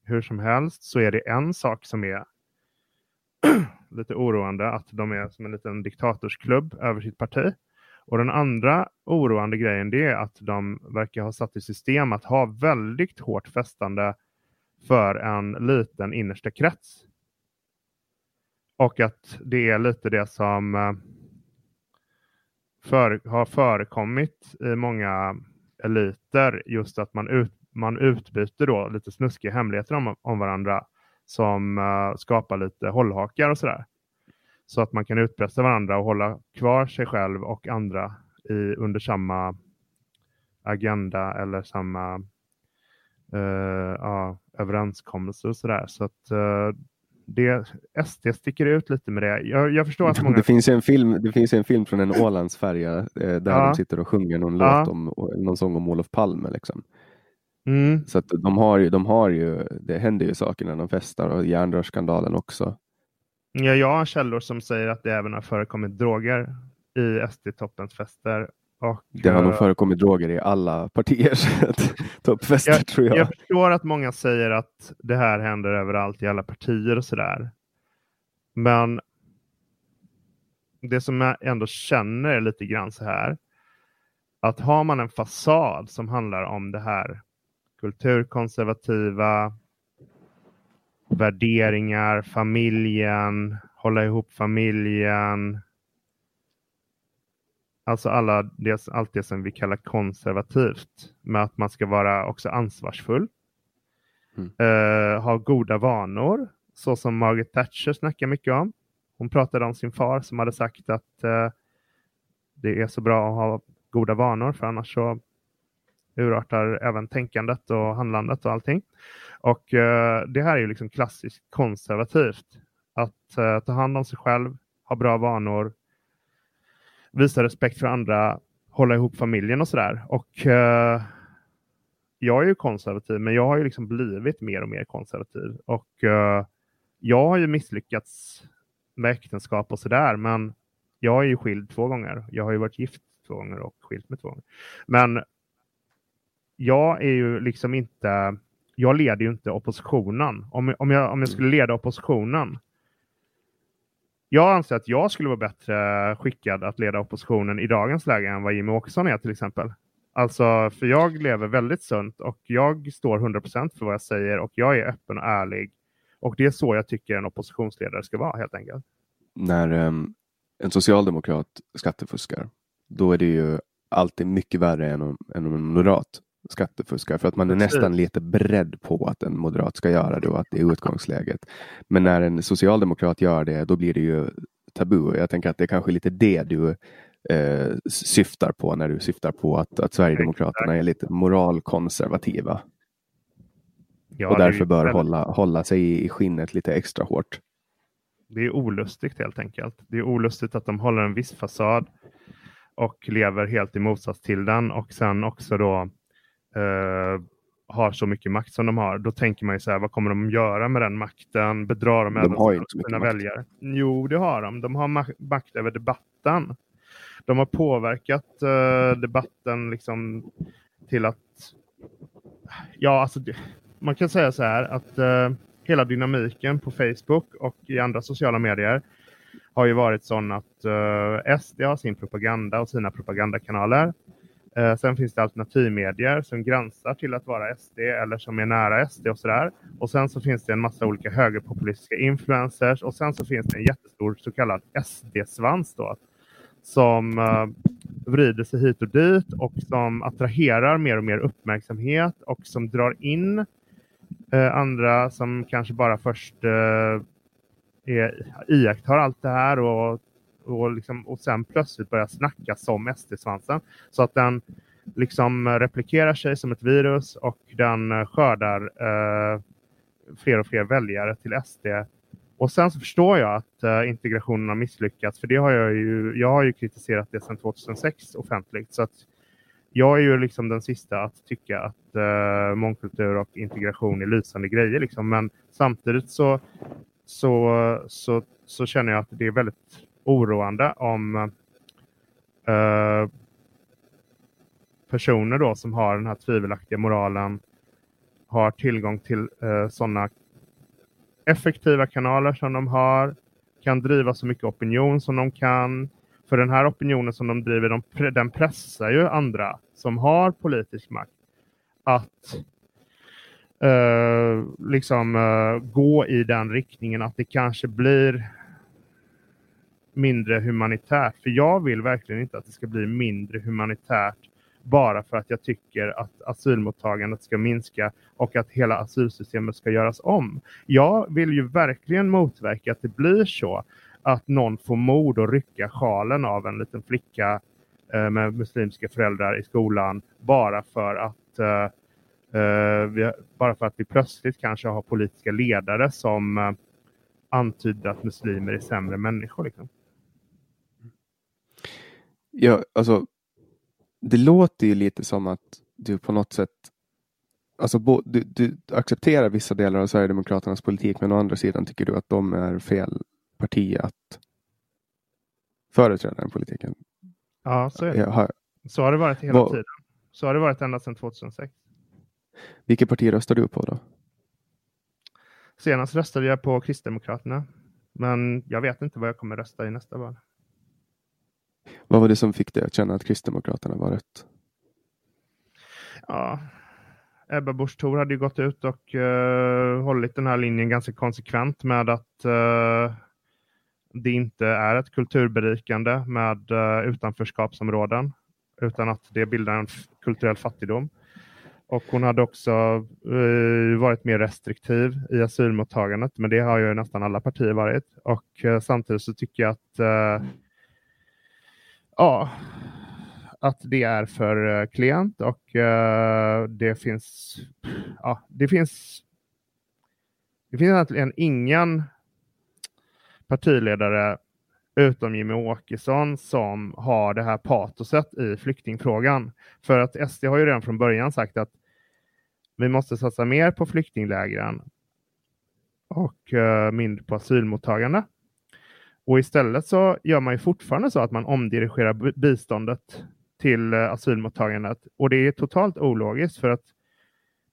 hur som helst så är det en sak som är lite oroande. Att de är som en liten diktatorsklubb över sitt parti. Och den andra oroande grejen det är att de verkar ha satt i system att ha väldigt hårt fästande för en liten innersta krets. Och att det är lite det som för, har förekommit i många eliter. Just att man, ut, man utbyter då lite snuskiga hemligheter om, om varandra. Som uh, skapar lite hållhakar och sådär. Så att man kan utpressa varandra och hålla kvar sig själv och andra i, under samma agenda eller samma uh, uh, överenskommelser och sådär. Så att uh, det, S D sticker ut lite med det. Jag, jag förstår att många... Det finns en film, det finns en film från en Ålandsfärja eh, där ja. De sitter och sjunger någon, ja. Låt om, någon sång om Olof Palme liksom. Mm. Så att de har, ju, de har ju, det händer ju saker när de festar och järnrörsskandalen också. Ja, jag har källor som säger att det även har förekommit droger i S D-toppens fester. Och, det har nog förekommit droger i alla partiers toppfester jag, tror jag. Jag förstår att många säger att det här händer överallt i alla partier och sådär. Men det som jag ändå känner är lite grann så här. Att har man en fasad som handlar om det här kulturkonservativa värderingar, familjen, hålla ihop familjen. Alltså alla det, allt det som vi kallar konservativt. Med att man ska vara också ansvarsfull. Mm. Eh, ha goda vanor. Så som Margaret Thatcher snackar mycket om. Hon pratade om sin far som hade sagt att eh, det är så bra att ha goda vanor. För annars så urartar även tänkandet och handlandet och allting. Och eh, det här är ju liksom klassiskt konservativt. Att eh, ta hand om sig själv. Ha bra vanor. Visa respekt för andra, hålla ihop familjen och sådär. Och eh, jag är ju konservativ, men jag har ju liksom blivit mer och mer konservativ. Och eh, jag har ju misslyckats med äktenskap och sådär, men jag är ju skild två gånger. Jag har ju varit gift två gånger och skilt med två gånger. Men jag är ju liksom inte, jag leder ju inte oppositionen. Om, om, jag, om jag skulle leda oppositionen, jag anser att jag skulle vara bättre skickad att leda oppositionen i dagens läge än vad Jimmie Åkesson är till exempel. Alltså, för jag lever väldigt sunt och jag står hundra procent för vad jag säger och jag är öppen och ärlig. Och det är så jag tycker en oppositionsledare ska vara helt enkelt. När um, en socialdemokrat skattefuskar, då är det ju alltid mycket värre än om, än om en moderat skattefuskar. För att man är nästan lite beredd på att en moderat ska göra det och att det är utgångsläget. Men när en socialdemokrat gör det, då blir det ju tabu. Jag tänker att det är kanske lite det du eh, syftar på när du syftar på att, att Sverigedemokraterna är lite moralkonservativa. Ja, och därför bör väldigt... hålla, hålla sig i skinnet lite extra hårt. Det är olustigt helt enkelt. Det är olustigt att de håller en viss fasad och lever helt i motsats till den. Och sen också då eh, har så mycket makt som de har. Då tänker man ju så här, vad kommer de göra med den makten? Bedrar de, de även har sina väljare? Makt. Jo, det har de. De har makt över debatten. De har påverkat eh, debatten liksom till att... Ja, alltså det, man kan säga så här att... Eh, Hela dynamiken på Facebook och i andra sociala medier har ju varit sån att uh, S D har sin propaganda och sina propagandakanaler. Uh, sen finns det alternativmedier som gränsar till att vara S D eller som är nära S D och sådär. Och sen så finns det en massa olika högerpopulistiska influencers. Och sen så finns det en jättestor så kallad S D-svans då. Som uh, vrider sig hit och dit och som attraherar mer och mer uppmärksamhet och som drar in... Uh, andra som kanske bara först uh, är, iakttar allt det här och, och, liksom, och sen plötsligt börjar snacka som S D-svansen. Så att den liksom replikerar sig som ett virus och den skördar uh, fler och fler väljare till S D. Och sen så förstår jag att uh, integrationen har misslyckats, för det har jag ju, jag har ju kritiserat det sedan tjugohundrasex offentligt, så att jag är ju liksom den sista att tycka att eh, mångkultur och integration är lysande grejer. Liksom. Men samtidigt så, så, så, så känner jag att det är väldigt oroande om eh, personer då som har den här tvivelaktiga moralen har tillgång till eh, sådana effektiva kanaler som de har, kan driva så mycket opinion som de kan. För den här opinionen som de driver, de, den pressar ju andra som har politisk makt att eh, liksom eh, gå i den riktningen att det kanske blir mindre humanitärt. För jag vill verkligen inte att det ska bli mindre humanitärt bara för att jag tycker att asylmottagandet ska minska och att hela asylsystemet ska göras om. Jag vill ju verkligen motverka att det blir så. Att någon får mod och rycka sjalen av en liten flicka eh, med muslimska föräldrar i skolan. Bara för att eh, eh, vi, bara för att vi plötsligt kanske har politiska ledare som eh, antyder att muslimer är sämre människor. Liksom. Ja, alltså det låter ju lite som att du på något sätt alltså, bo, du, du accepterar vissa delar av Sverigedemokraternas politik, men å andra sidan tycker du att de är fel parti att företräda den politiken. Ja, så är det. Har, så har det varit hela vad, tiden. Så har det varit ända sedan tjugohundrasex. Vilket parti röstade du på då? Senast röstade jag på Kristdemokraterna. Men jag vet inte vad jag kommer rösta i nästa val. Vad var det som fick dig att känna att Kristdemokraterna var rätt? Ja... Ebba Busch Thor hade ju gått ut och uh, hållit den här linjen ganska konsekvent med att uh, det inte är ett kulturberikande med uh, utanförskapsområden, utan att det bildar en f- kulturell fattigdom. Och hon hade också uh, varit mer restriktiv i asylmottagandet, men det har ju nästan alla partier varit. Och uh, samtidigt så tycker jag att uh, ja... Att det är för klient och uh, det finns ja, det finns det finns egentligen ingen partiledare utom Jimmie Åkesson som har det här patoset i flyktingfrågan. För att S D har ju redan från början sagt att vi måste satsa mer på flyktinglägren och uh, mindre på asylmottagande. Och istället så gör man ju fortfarande så att man omdirigerar biståndet till asylmottagandet. Och det är totalt ologiskt, för att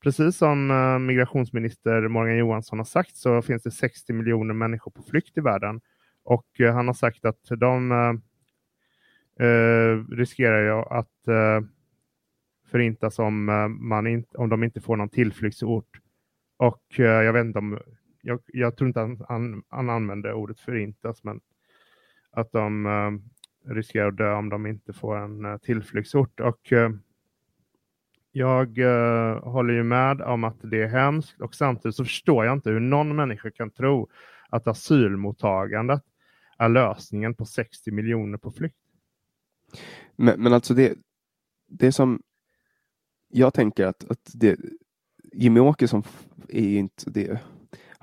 precis som migrationsminister Morgan Johansson har sagt så finns det sextio miljoner människor på flykt i världen. Och han har sagt att de eh, riskerar ju att eh, förintas om, man in, om de inte får någon tillflyktsort. Och eh, jag vet inte om... Jag, jag tror inte han, han, han använder ordet förintas, men att de eh, riskerar att dö om de inte får en eh, tillflyktsort. Och eh, jag eh, håller ju med om att det är hemskt, och samtidigt så förstår jag inte hur någon människa kan tro att asylmottagandet är lösningen på sextio miljoner på flykt. Men, men alltså det, det som jag tänker att, att det, Jimmie Åkesson är inte det.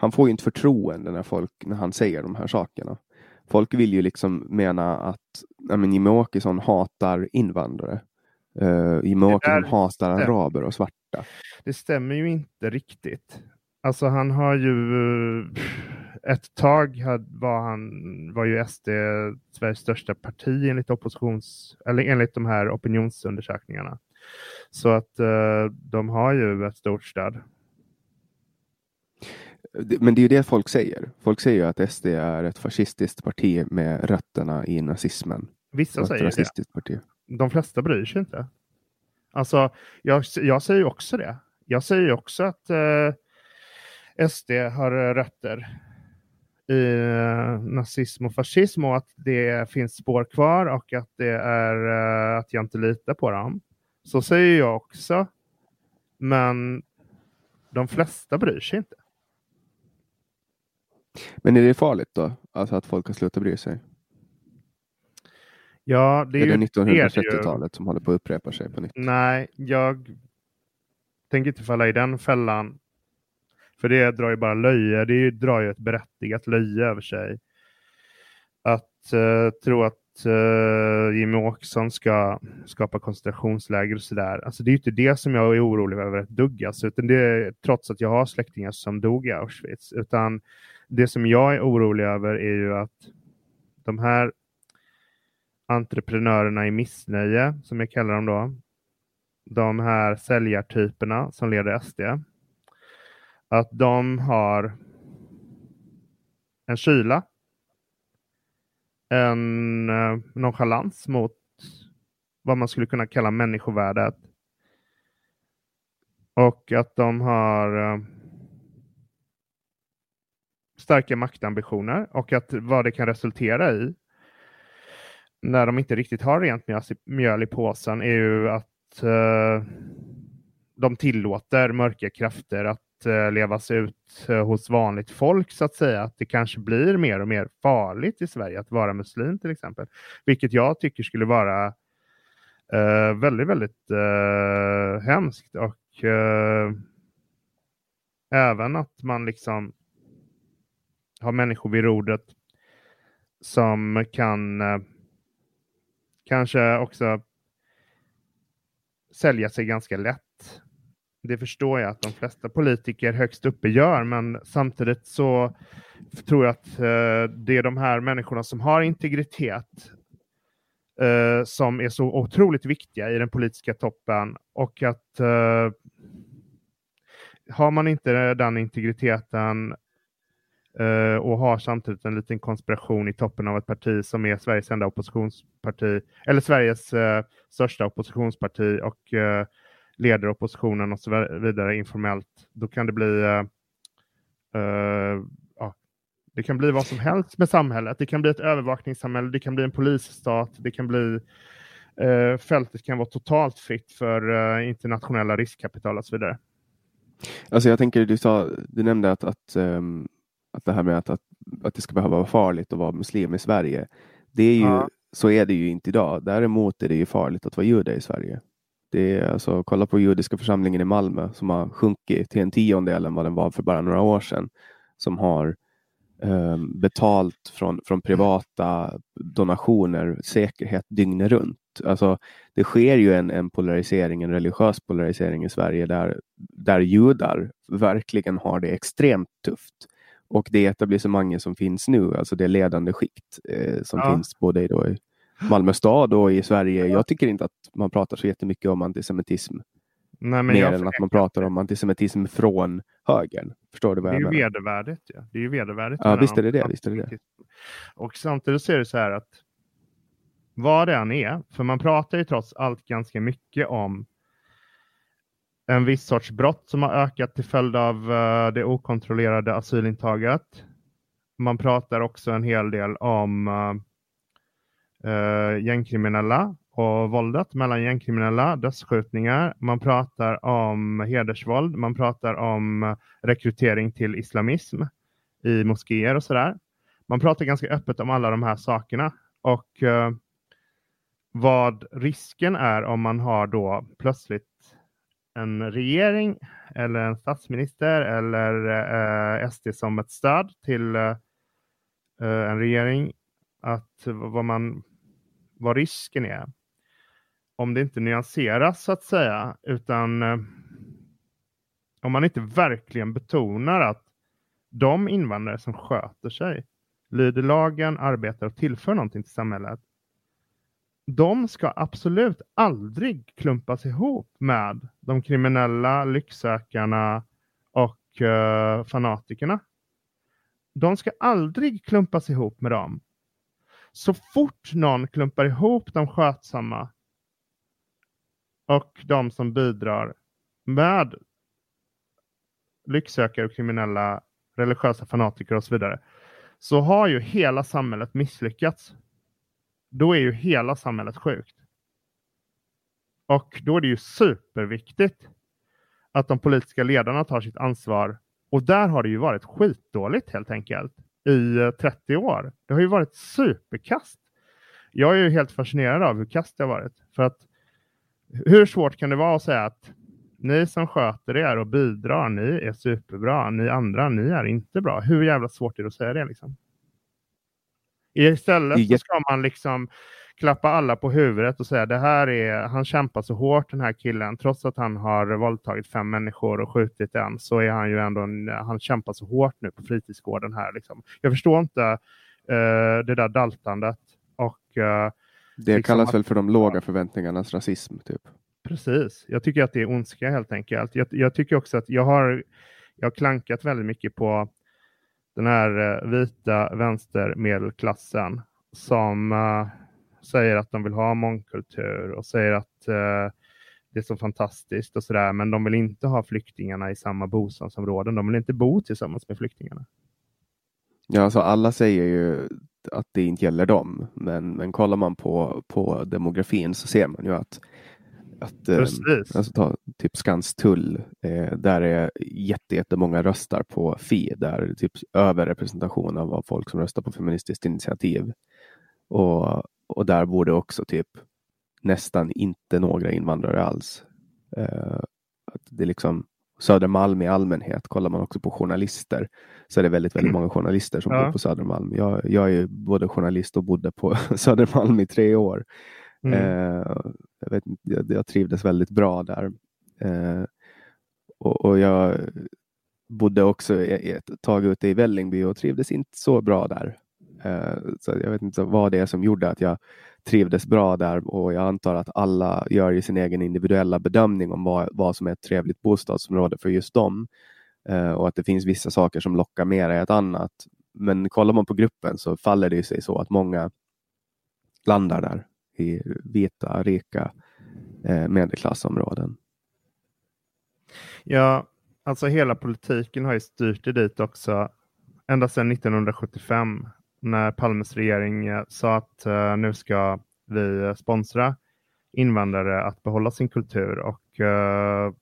han får ju inte förtroende när folk, när han säger de här sakerna. Folk vill ju liksom mena att ja, men Jimmie Åkesson hatar invandrare. Uh, Jimmie Åkesson hatar araber och svarta. Det stämmer ju inte riktigt. Alltså han har ju ett tag var han var ju S D Sveriges största parti enligt oppositions eller enligt de här opinionsundersökningarna. Så att uh, de har ju ett stort stöd. Men det är ju det folk säger. Folk säger att S D är ett fascistiskt parti med rötterna i nazismen. Vissa säger rasistiskt det. Parti. De flesta bryr sig inte. Alltså, jag, jag säger ju också det. Jag säger ju också att eh, S D har rötter i eh, nazism och fascism. Och att det finns spår kvar. Och att det är eh, att jag inte litar på dem. Så säger jag också. Men de flesta bryr sig inte. Men är det farligt då? Alltså att folk har slutat bry sig? Ja, det är, är det nittonhundratrettiotalet som håller på att upprepa sig på nytt? Nej, jag tänker inte falla i den fällan. För det drar ju bara löje. Det drar ju ett berättigat löje över sig. Att uh, tro att uh, Jimmie Åkesson ska skapa koncentrationsläger och sådär. Alltså det är ju inte det som jag är orolig över att duggas. Utan det är, trots att jag har släktingar som dog i Auschwitz. Utan det som jag är orolig över är ju att de här entreprenörerna i missnöje, som jag kallar dem då, de här säljartyperna som leder S D, att de har en kyla, en nonchalans mot vad man skulle kunna kalla människovärdet, och att de har starka maktambitioner, och att vad det kan resultera i när de inte riktigt har rent mjöl i påsen är ju att eh, de tillåter mörka krafter att eh, levas ut eh, hos vanligt folk så att säga. Att det kanske blir mer och mer farligt i Sverige att vara muslim till exempel. Vilket jag tycker skulle vara eh, väldigt, väldigt eh, hemskt. Och eh, även att man liksom har människor vid rodret som kan eh, kanske också sälja sig ganska lätt. Det förstår jag att de flesta politiker högst uppe gör. Men samtidigt så tror jag att eh, det är de här människorna som har integritet. Eh, som är så otroligt viktiga i den politiska toppen. Och att eh, har man inte den integriteten. Uh, och har samtidigt en liten konspiration i toppen av ett parti som är Sveriges enda oppositionsparti eller Sveriges uh, största oppositionsparti och uh, leder oppositionen och så vidare informellt, då kan det bli uh, uh, ja, det kan bli vad som helst med samhället. Det kan bli ett övervakningssamhälle, det kan bli en polisstat, det kan bli uh, fältet kan vara totalt fritt för uh, internationella riskkapital och så vidare. Alltså jag tänker, du sa, du nämnde att, att um... att det här med att, att, att det ska behöva vara farligt att vara muslim i Sverige. Det är ju, ja. Så är det ju inte idag. Däremot är det ju farligt att vara jude i Sverige. Det är alltså, kolla på judiska församlingen i Malmö som har sjunkit till en tiondel än vad den var för bara några år sedan. Som har eh, betalt från, från privata donationer säkerhet dygnet runt. Alltså det sker ju en, en polarisering, en religiös polarisering i Sverige där, där judar verkligen har det extremt tufft. Och det etablissemanget som finns nu, alltså det ledande skikt eh, som ja. finns både då i Malmö stad och i Sverige. Jag tycker inte att man pratar så jättemycket om antisemitism. Nej, men mer än förräktar. Att man pratar om antisemitism från högern. Förstår du vad jag menar? Det är ju vedervärdigt. Ja. Det är ju vedervärdigt. Ja, visst är det det, visst är det det. Och samtidigt så är det så här att vad det än är, för man pratar ju trots allt ganska mycket om en viss sorts brott som har ökat till följd av uh, det okontrollerade asylintaget. Man pratar också en hel del om uh, uh, gängkriminella och våldet mellan gängkriminella, dödsskjutningar. Man pratar om hedersvåld. Man pratar om rekrytering till islamism i moskéer och sådär. Man pratar ganska öppet om alla de här sakerna. Och uh, vad risken är om man har då plötsligt en regering eller en statsminister eller eh, S D som ett stöd till eh, en regering, att vad man vad risken är om det inte nyanseras så att säga, utan eh, om man inte verkligen betonar att de invandrare som sköter sig, lyder lagen, arbetar och tillför någonting till samhället, de ska absolut aldrig klumpas ihop med de kriminella, lycksökarna och eh, fanatikerna. De ska aldrig klumpas ihop med dem. Så fort någon klumpar ihop de skötsamma och de som bidrar med lycksökare och kriminella, religiösa fanatiker och så vidare, så har ju hela samhället misslyckats. Då är ju hela samhället sjukt. Och då är det ju superviktigt att de politiska ledarna tar sitt ansvar. Och där har det ju varit skitdåligt helt enkelt. I trettio år. Det har ju varit superkast. Jag är ju helt fascinerad av hur kast det har varit. För att hur svårt kan det vara att säga att ni som sköter er och bidrar, ni är superbra. Ni andra, ni är inte bra. Hur jävla svårt är det att säga det liksom? Istället så ska man liksom klappa alla på huvudet och säga det här är, han kämpar så hårt den här killen, trots att han har våldtagit fem människor och skjutit en, så är han ju ändå en, han kämpar så hårt nu på fritidsgården här liksom. Jag förstår inte uh, det där daltandet och uh, det liksom kallas att, väl för de låga förväntningarnas rasism typ. Precis. Jag tycker att det är ondska helt enkelt. Jag, jag tycker också att jag har jag har klankat väldigt mycket på den här vita vänstermedelklassen som uh, säger att de vill ha mångkultur och säger att uh, det är så fantastiskt och sådär. Men de vill inte ha flyktingarna i samma bostadsområden. De vill inte bo tillsammans med flyktingarna. Ja, alltså alla säger ju att det inte gäller dem. Men, men kollar man på, på demografin så ser man ju att, att eh, alltså ta typ Skanstull eh, där är jätte, jättemånga röstar på F I, där typ överrepresentation av folk som röstar på feministiskt initiativ, och, och där borde också typ nästan inte några invandrare alls. Eh, att det liksom Södermalm i allmänhet, kollar man också på journalister så är det väldigt, väldigt många journalister som ja. bor på Södermalm. Jag, jag är ju både journalist och bodde på Södermalm i tre år. Mm. Eh, jag, vet, jag, jag trivdes väldigt bra där, eh, och, och jag bodde också ett tag ute i Vällingby och trivdes inte så bra där, eh, så jag vet inte vad det är som gjorde att jag trivdes bra där, och jag antar att alla gör ju sin egen individuella bedömning om vad, vad som är ett trevligt bostadsområde för just dem, eh, och att det finns vissa saker som lockar mer i ett annat, men kollar man på gruppen så faller det ju sig så att många landar där i vita, rika eh, medelklassområden. Ja, alltså hela politiken har ju styrt det dit också. Ända sedan nittonhundrasjuttiofem när Palmes regering eh, sa att eh, nu ska vi sponsra invandrare att behålla sin kultur, och eh,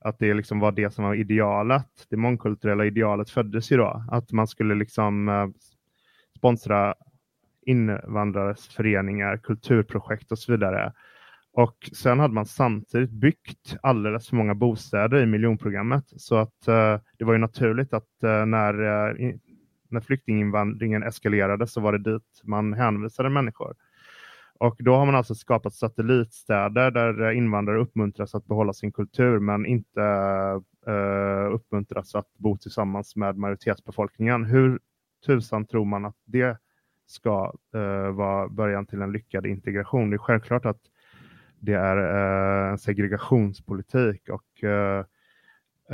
att det liksom var det som var idealet. Det mångkulturella idealet föddes ju då. Att man skulle liksom eh, sponsra invandrares föreningar, kulturprojekt och så vidare. Och sen hade man samtidigt byggt alldeles för många bostäder i miljonprogrammet, så att eh, det var ju naturligt att eh, när, eh, när flyktinginvandringen eskalerade så var det dit man hänvisade människor. Och då har man alltså skapat satellitstäder där invandrare uppmuntras att behålla sin kultur men inte eh, uppmuntras att bo tillsammans med majoritetsbefolkningen. Hur tusan tror man att det ska uh, vara början till en lyckad integration? Det är självklart att det är uh, en segregationspolitik, och uh,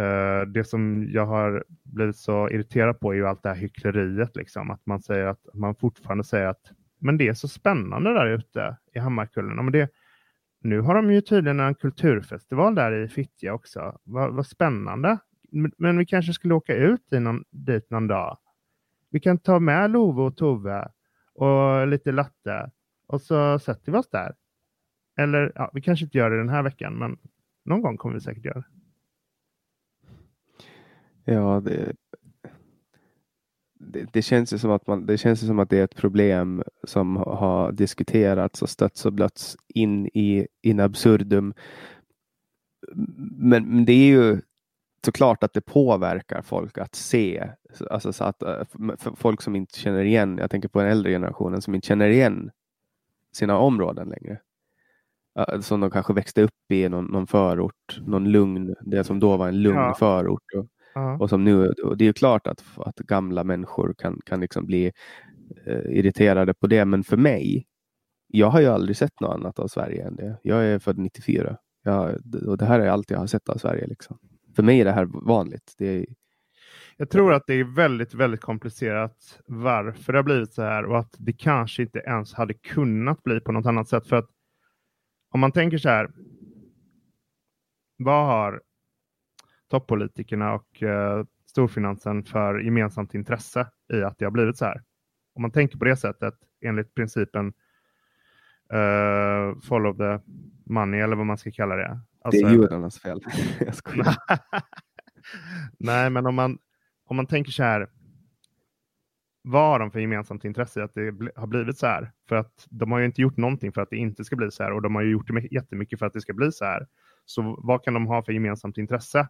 uh, det som jag har blivit så irriterad på är ju allt det här hyckleriet liksom, att man säger att man fortfarande säger att men det är så spännande där ute i Hammarkullen. Ja, men det, nu har de ju tydligen en kulturfestival där i Fittja också. Vad va spännande. Men, men vi kanske skulle åka ut i någon, dit någon dag. Vi kan ta med Love och Tove och lite latte och så sätter vi oss där. Eller ja, vi kanske inte gör det den här veckan, men någon gång kommer vi säkert göra det. Ja, det, det, det känns ju som att man, det känns ju som att det är ett problem som har diskuterats och stötts och blötts in i in absurdum men det är ju såklart att det påverkar folk att se. Alltså så att folk som inte känner igen, jag tänker på den äldre generationen som inte känner igen sina områden längre. Som de kanske växte upp i någon, någon förort, någon lugn, det som då var en lugn ja. förort. Och, ja. och som nu, och det är ju klart att, att gamla människor kan, kan liksom bli eh, irriterade på det. Men för mig, jag har ju aldrig sett något annat av Sverige än det. Jag är född nittiofyra. Jag, och det här är allt jag har sett av Sverige liksom. För mig är det här vanligt. Det är... Jag tror att det är väldigt, väldigt komplicerat varför det har blivit så här. Och att det kanske inte ens hade kunnat bli på något annat sätt. För att om man tänker så här. Vad har toppolitikerna och eh, storfinansen för gemensamt intresse i att det har blivit så här? Om man tänker på det sättet enligt principen eh, follow the money eller vad man ska kalla det. Alltså, det är judarnas fel. Nej, men om man, om man tänker så här. Vad har de för gemensamt intresse i att det har blivit så här? För att de har ju inte gjort någonting för att det inte ska bli så här. Och de har ju gjort jättemycket för att det ska bli så här. Så vad kan de ha för gemensamt intresse?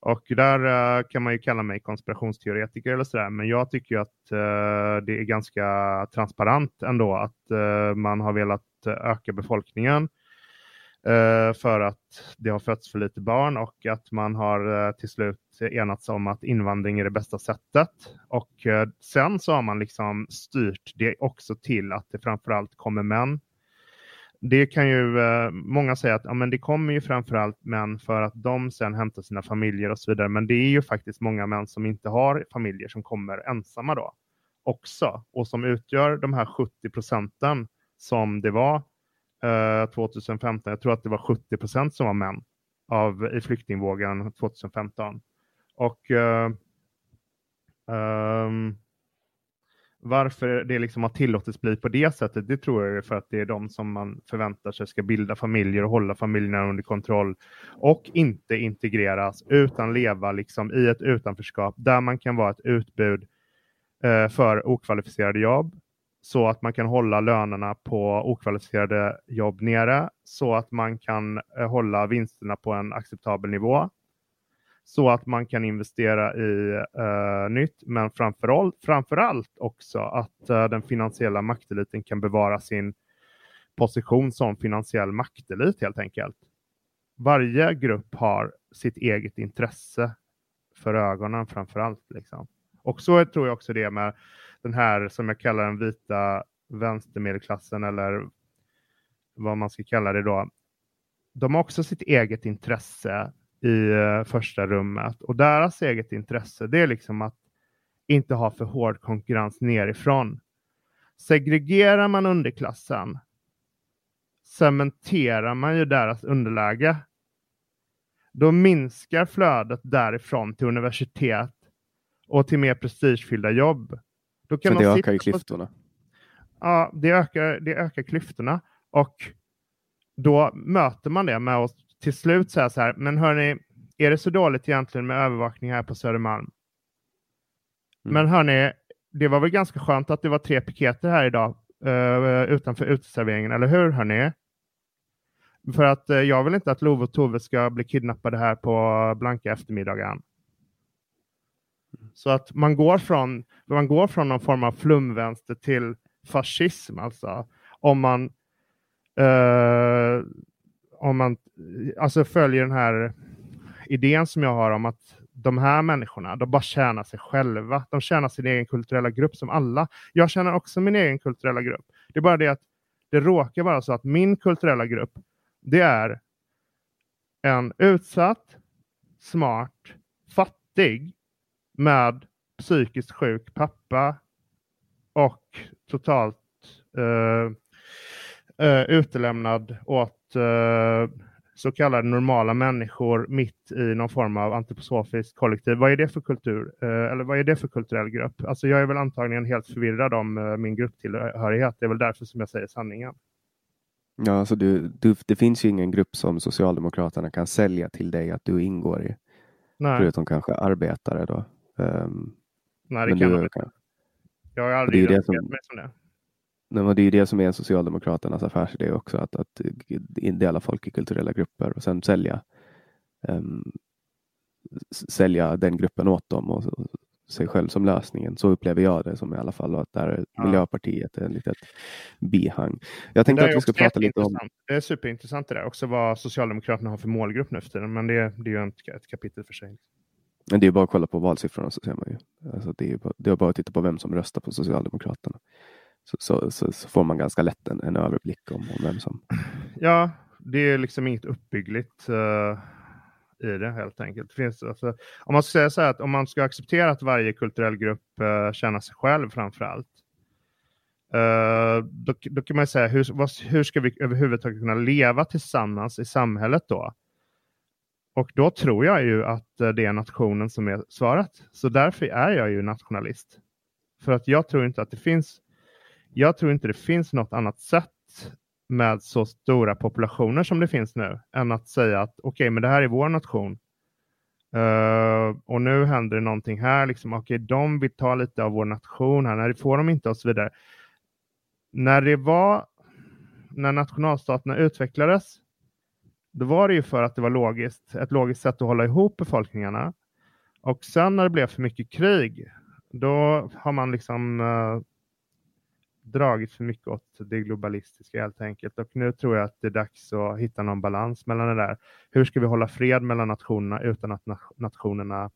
Och där uh, kan man ju kalla mig konspirationsteoretiker eller sådär. Men jag tycker ju att uh, det är ganska transparent ändå. Att uh, man har velat öka befolkningen. Uh, för att det har fötts för lite barn och att man har uh, till slut enats om att invandring är det bästa sättet. Och uh, sen så har man liksom styrt det också till att det framförallt kommer män. Det kan ju uh, många säga att ja, men det kommer ju framförallt män för att de sen hämtar sina familjer och så vidare. Men det är ju faktiskt många män som inte har familjer som kommer ensamma då också. Och som utgör de här sjuttio procenten som det var tjugohundrafemton, jag tror att det var sjuttio procent som var män av, i flyktingvågen tjugohundrafemton. Och uh, um, varför det liksom har tillåtits bli på det sättet, det tror jag är för att det är de som man förväntar sig ska bilda familjer och hålla familjerna under kontroll och inte integreras utan leva liksom i ett utanförskap där man kan vara ett utbud uh, för okvalificerade jobb. Så att man kan hålla lönerna på okvalificerade jobb nere. Så att man kan hålla vinsterna på en acceptabel nivå. Så att man kan investera i eh, nytt. Men framförallt, framförallt också att eh, den finansiella makteliten kan bevara sin position som finansiell maktelit helt enkelt. Varje grupp har sitt eget intresse för ögonen framförallt liksom. Och så tror jag också det med den här som jag kallar den vita vänstermedelklassen eller vad man ska kalla det då. De har också sitt eget intresse i första rummet. Och deras eget intresse det är liksom att inte ha för hård konkurrens nerifrån. Segregerar man underklassen cementerar man ju deras underläge. Då minskar flödet därifrån till universitet och till mer prestigefyllda jobb. Då kan man det ökar ju klyftorna. På... Ja, det ökar, det ökar klyftorna. Och då möter man det med oss. Till slut säga så här. Men hörni, är det så dåligt egentligen med övervakning här på Södermalm? Mm. Men hörni, det var väl ganska skönt att det var tre piketer här idag. Uh, utanför uteserveringen, eller hur hörni? För att uh, jag vill inte att Lov och Tove ska bli kidnappade här på blanka eftermiddagen. Så att man går från man går från någon form av flumvänster till fascism alltså om man eh, om man alltså följer den här idén som jag har om att de här människorna de bara tjänar sig själva, de tjänar sin egen kulturella grupp som alla. Jag tjänar också min egen kulturella grupp. Det är bara det att det råkar vara så att min kulturella grupp det är en utsatt, smart, fattig med psykiskt sjuk pappa och totalt uh, uh, utelämnad åt uh, så kallade normala människor mitt i någon form av antroposofiskt kollektiv. Vad är det för kultur? Uh, eller vad är det för kulturell grupp? Alltså jag är väl antagligen helt förvirrad om uh, min grupptillhörighet. Det är väl därför som jag säger sanningen. Ja, alltså du, du, det finns ju ingen grupp som Socialdemokraterna kan sälja till dig att du ingår i. Nej. Förutom kanske arbetare då. Um, Nej, det kan man inte. Jag har aldrig det är det som, mig som det. Nej, det är ju det som är Socialdemokraternas affärsidé också. Att, att indela folk i kulturella grupper och sen sälja um, sälja den gruppen åt dem och så, sig själv som lösningen. Så upplever jag det som i alla fall, att där ja. Miljöpartiet är en litet bihang. Jag tänkte att vi ska prata lite om... Det är superintressant det där också, vad Socialdemokraterna har för målgrupp nu för tiden, men det, det är ju ett, ett kapitel för sig. Men det är bara att kolla på valsiffrorna så ser man ju. Alltså det, är bara, det är bara att titta på vem som röstar på Socialdemokraterna. Så, så, så, så får man ganska lätt en, en överblick om, om vem som... Ja, det är liksom inget uppbyggligt... Uh... i det helt enkelt. Finns, alltså, om man ska säga så här, att om man ska acceptera att varje kulturell grupp eh, känner sig själv framförallt, eh, då, då kan man säga hur, vad, hur ska vi överhuvudtaget kunna leva tillsammans i samhället då? Och då tror jag ju att eh, det är nationen som är svaret. Så därför är jag ju nationalist. För att jag tror inte att det finns jag tror inte det finns något annat sätt med så stora populationer som det finns nu, än att säga att okej, okay, men det här är vår nation. Uh, och nu händer det någonting här. Liksom, okej, okay, de vill ta lite av vår nation här. När det får de inte och så vidare. När det var när nationalstaterna utvecklades, då var det ju för att det var logiskt. Ett logiskt sätt att hålla ihop befolkningarna. Och sen när det blev för mycket krig, då har man liksom... Uh, dragit för mycket åt det globalistiska helt enkelt. Och nu tror jag att det är dags att hitta någon balans mellan det där. Hur ska vi hålla fred mellan nationerna utan att nationerna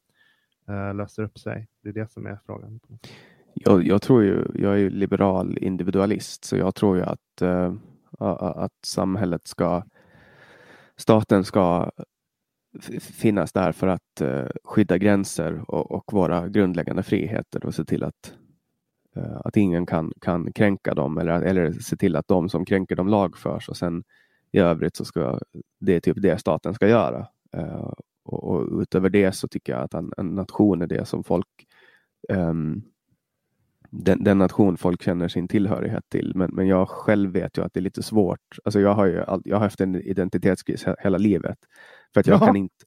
eh, löser upp sig? Det är det som är frågan. Jag, jag tror ju, jag är ju liberal individualist, så jag tror ju att, eh, att samhället ska, staten ska finnas där för att eh, skydda gränser och, och våra grundläggande friheter och se till att Att ingen kan, kan kränka dem, eller, eller se till att de som kränker dem lagförs, och sen i övrigt så ska det är typ det staten ska göra. Uh, och, och utöver det så tycker jag att en, en nation är det som folk um, den, den nation folk känner sin tillhörighet till. Men, men jag själv vet ju att det är lite svårt. Alltså jag har ju all, jag har haft en identitetskris hela livet. För att jag Jaha. kan inte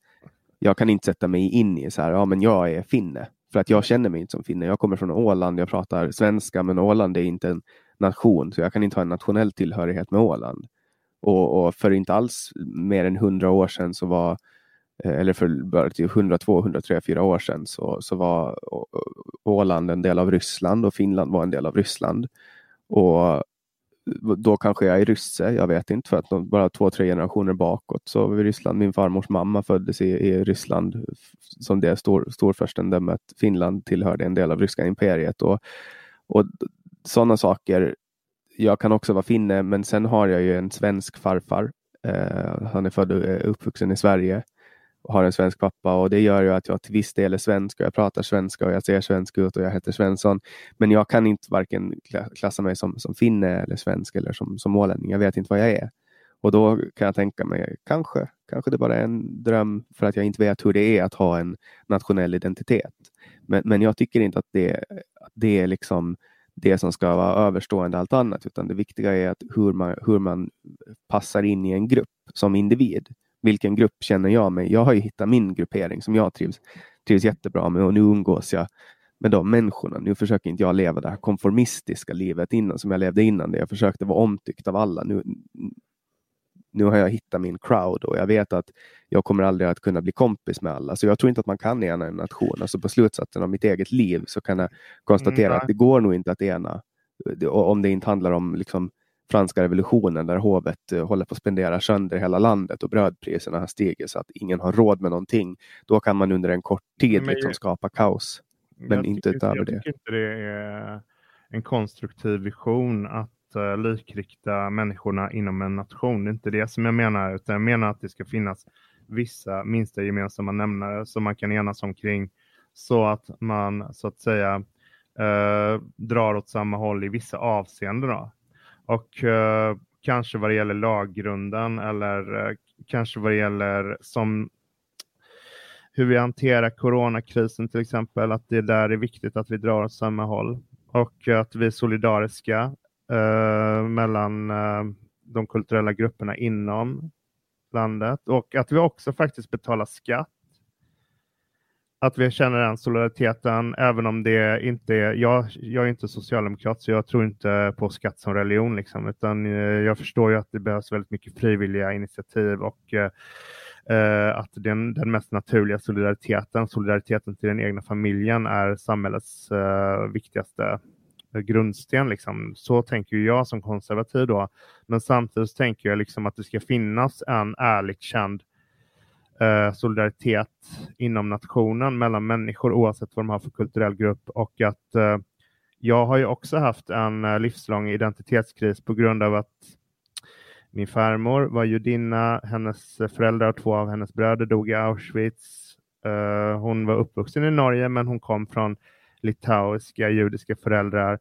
jag kan inte sätta mig in i så här, ja men jag är finne. För att jag känner mig inte som finne. Jag kommer från Åland, jag pratar svenska, men Åland är inte en nation. Så jag kan inte ha en nationell tillhörighet med Åland. Och, och för inte alls mer än hundra år sedan så var, eller för hundra två, hundra tre, fyra år sedan så, så var Åland en del av Ryssland och Finland var en del av Ryssland. Och då kanske jag är rysse, jag vet inte, för att de, bara två, tre generationer bakåt så var Ryssland, min farmors mamma föddes i, i Ryssland som det stor, storförstendömet Finland tillhörde en del av ryska imperiet och, och sådana saker. Jag kan också vara finne, men sen har jag ju en svensk farfar, eh, han är född och uppvuxen i Sverige och har en svensk pappa, och det gör ju att jag till viss del är svensk och jag pratar svenska och jag ser svensk ut och jag heter Svensson, men jag kan inte varken klassa mig som, som finne eller svensk eller som, som ålänning. Jag vet inte vad jag är, och då kan jag tänka mig kanske, kanske det bara är en dröm för att jag inte vet hur det är att ha en nationell identitet, men, men jag tycker inte att det, att det är liksom det som ska vara överstående allt annat, utan det viktiga är att hur man, hur man passar in i en grupp som individ. Vilken grupp känner jag mig? Jag har ju hittat min gruppering som jag trivs, trivs jättebra med. Och nu umgås jag med de människorna. Nu försöker inte jag leva det här konformistiska livet innan, som jag levde innan. Där jag försökte vara omtyckt av alla. Nu, nu har jag hittat min crowd. Och jag vet att jag kommer aldrig att kunna bli kompis med alla. Så jag tror inte att man kan ena en nation. Alltså på slutsatsen av mitt eget liv så kan jag konstatera mm. att det går nog inte att ena. Om det inte handlar om... liksom, franska revolutionen, där hovet uh, håller på att spendera sönder hela landet och brödpriserna har stigit så att ingen har råd med någonting. Då kan man under en kort tid men, liksom skapa kaos. Men inte utöver det. Jag tycker inte det är en konstruktiv vision att uh, likrikta människorna inom en nation. Det är inte det som jag menar, utan jag menar att det ska finnas vissa minsta gemensamma nämnare som man kan enas omkring, så att man så att säga uh, drar åt samma håll i vissa avseenden då. Och eh, kanske vad det gäller laggrunden, eller eh, kanske vad det gäller som hur vi hanterar coronakrisen till exempel. Att det där är viktigt att vi drar åt samma håll. Och eh, att vi är solidariska eh, mellan eh, de kulturella grupperna inom landet. Och att vi också faktiskt betalar skatt. Att vi känner den solidariteten, även om det inte är... Jag, jag är inte socialdemokrat, så jag tror inte på skatt som religion. Liksom, utan jag förstår ju att det behövs väldigt mycket frivilliga initiativ och eh, att den, den mest naturliga solidariteten, solidariteten till den egna familjen, är samhällets eh, viktigaste grundsten. Liksom. Så tänker jag som konservativ då. Men samtidigt tänker jag liksom att det ska finnas en ärligt känd eh, solidaritet inom nationen mellan människor oavsett vad de har för kulturell grupp. Och att eh, jag har ju också haft en livslång identitetskris på grund av att min farmor var judinna, hennes föräldrar och två av hennes bröder dog i Auschwitz. Eh, hon var uppvuxen i Norge, men hon kom från litauiska judiska föräldrar.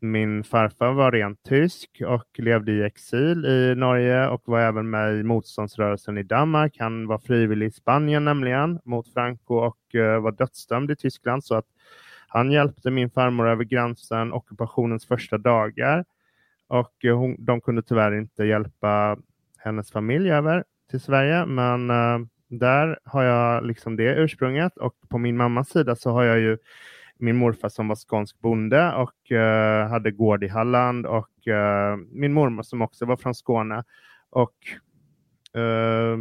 Min farfar var rent tysk och levde i exil i Norge och var även med i motståndsrörelsen i Danmark. Han var frivillig i Spanien nämligen mot Franco och uh, var dödsdömd i Tyskland, så att han hjälpte min farmor över gränsen ockupationens första dagar, och uh, hon, de kunde tyvärr inte hjälpa hennes familj över till Sverige, men uh, där har jag liksom det ursprunget. Och på min mammas sida så har jag ju min morfar som var skånsk bonde och eh, hade gård i Halland, och eh, min mormor som också var från Skåne. Och eh,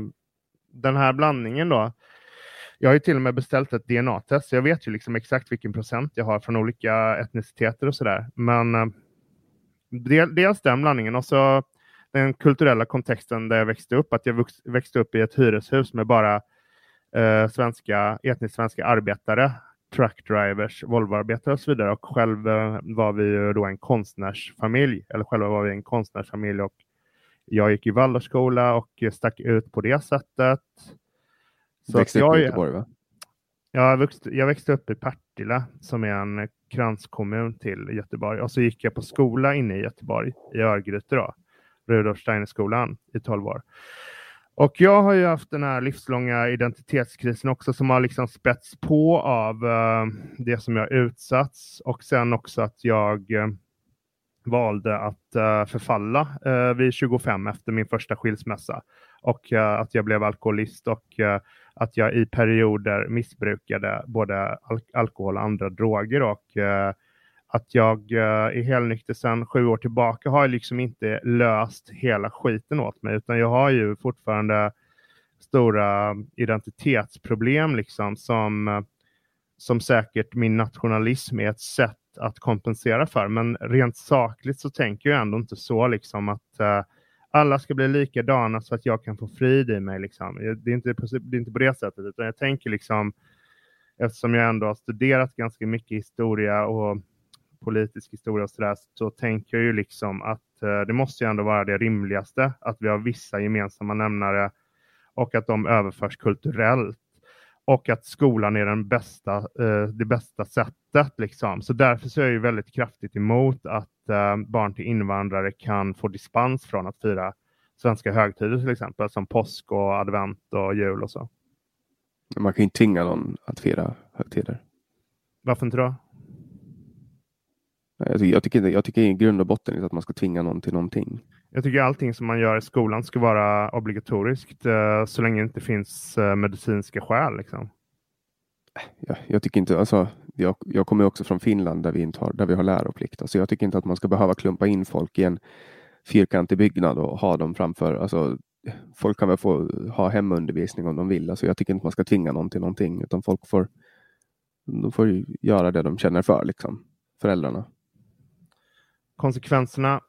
den här blandningen då. Jag har ju till och med beställt ett D N A-test. Så jag vet ju liksom exakt vilken procent jag har från olika etniciteter och sådär. Men eh, dels den blandningen och så den kulturella kontexten där jag växte upp. Att jag växte upp i ett hyreshus med bara eh, svenska, etniskt svenska arbetare. Truckdrivers, Volvoarbetare och så vidare. Och själv var vi ju då en konstnärsfamilj. Eller själva var vi en konstnärsfamilj. Och jag gick i Waldorfskola och stack ut på det sättet. Så växte jag upp i Göteborg, va? Jag växte, jag växte upp i Partille, som är en kranskommun till Göteborg. Och så gick jag på skola inne i Göteborg. I Örgryte då. Rudolf Steiner-skolan i tolv år. Och jag har ju haft den här livslånga identitetskrisen också, som har liksom spets på av eh, det som jag utsatts. Och sen också att jag eh, valde att eh, förfalla eh, vid tjugofem efter min första skilsmässa. Och eh, att jag blev alkoholist och eh, att jag i perioder missbrukade både al- alkohol och andra droger. Och eh, att jag eh, är helnykter sedan sju år tillbaka har jag liksom inte löst hela skiten åt mig. Utan jag har ju fortfarande stora identitetsproblem liksom, som, som säkert min nationalism är ett sätt att kompensera för. Men rent sakligt så tänker jag ändå inte så liksom, att eh, alla ska bli likadana så att jag kan få frid i mig. Liksom. Det är inte, det är inte på det sättet, utan jag tänker liksom, eftersom jag ändå har studerat ganska mycket historia och politisk historia och sådär, så tänker jag ju liksom att eh, det måste ju ändå vara det rimligaste att vi har vissa gemensamma nämnare och att de överförs kulturellt och att skolan är den bästa, eh, det bästa sättet liksom. Så därför så är jag ju väldigt kraftigt emot att eh, barn till invandrare kan få dispens från att fira svenska högtider till exempel, som påsk och advent och jul och så. Man kan ju tvinga någon att fira högtider. Varför inte då? Jag tycker, jag tycker i grund och botten inte att man ska tvinga någon till någonting. Jag tycker allting som man gör i skolan ska vara obligatoriskt så länge det inte finns medicinska skäl. Liksom. Jag, jag tycker inte, alltså, jag, jag kommer också från Finland där vi, inte har, där vi har läroplikt. Alltså, jag tycker inte att man ska behöva klumpa in folk i en fyrkantig byggnad och ha dem framför. Alltså, folk kan väl få ha hemundervisning om de vill. Alltså, jag tycker inte man ska tvinga någon till någonting, utan folk får, de får göra det de känner för, liksom, föräldrarna. Konsekvenserna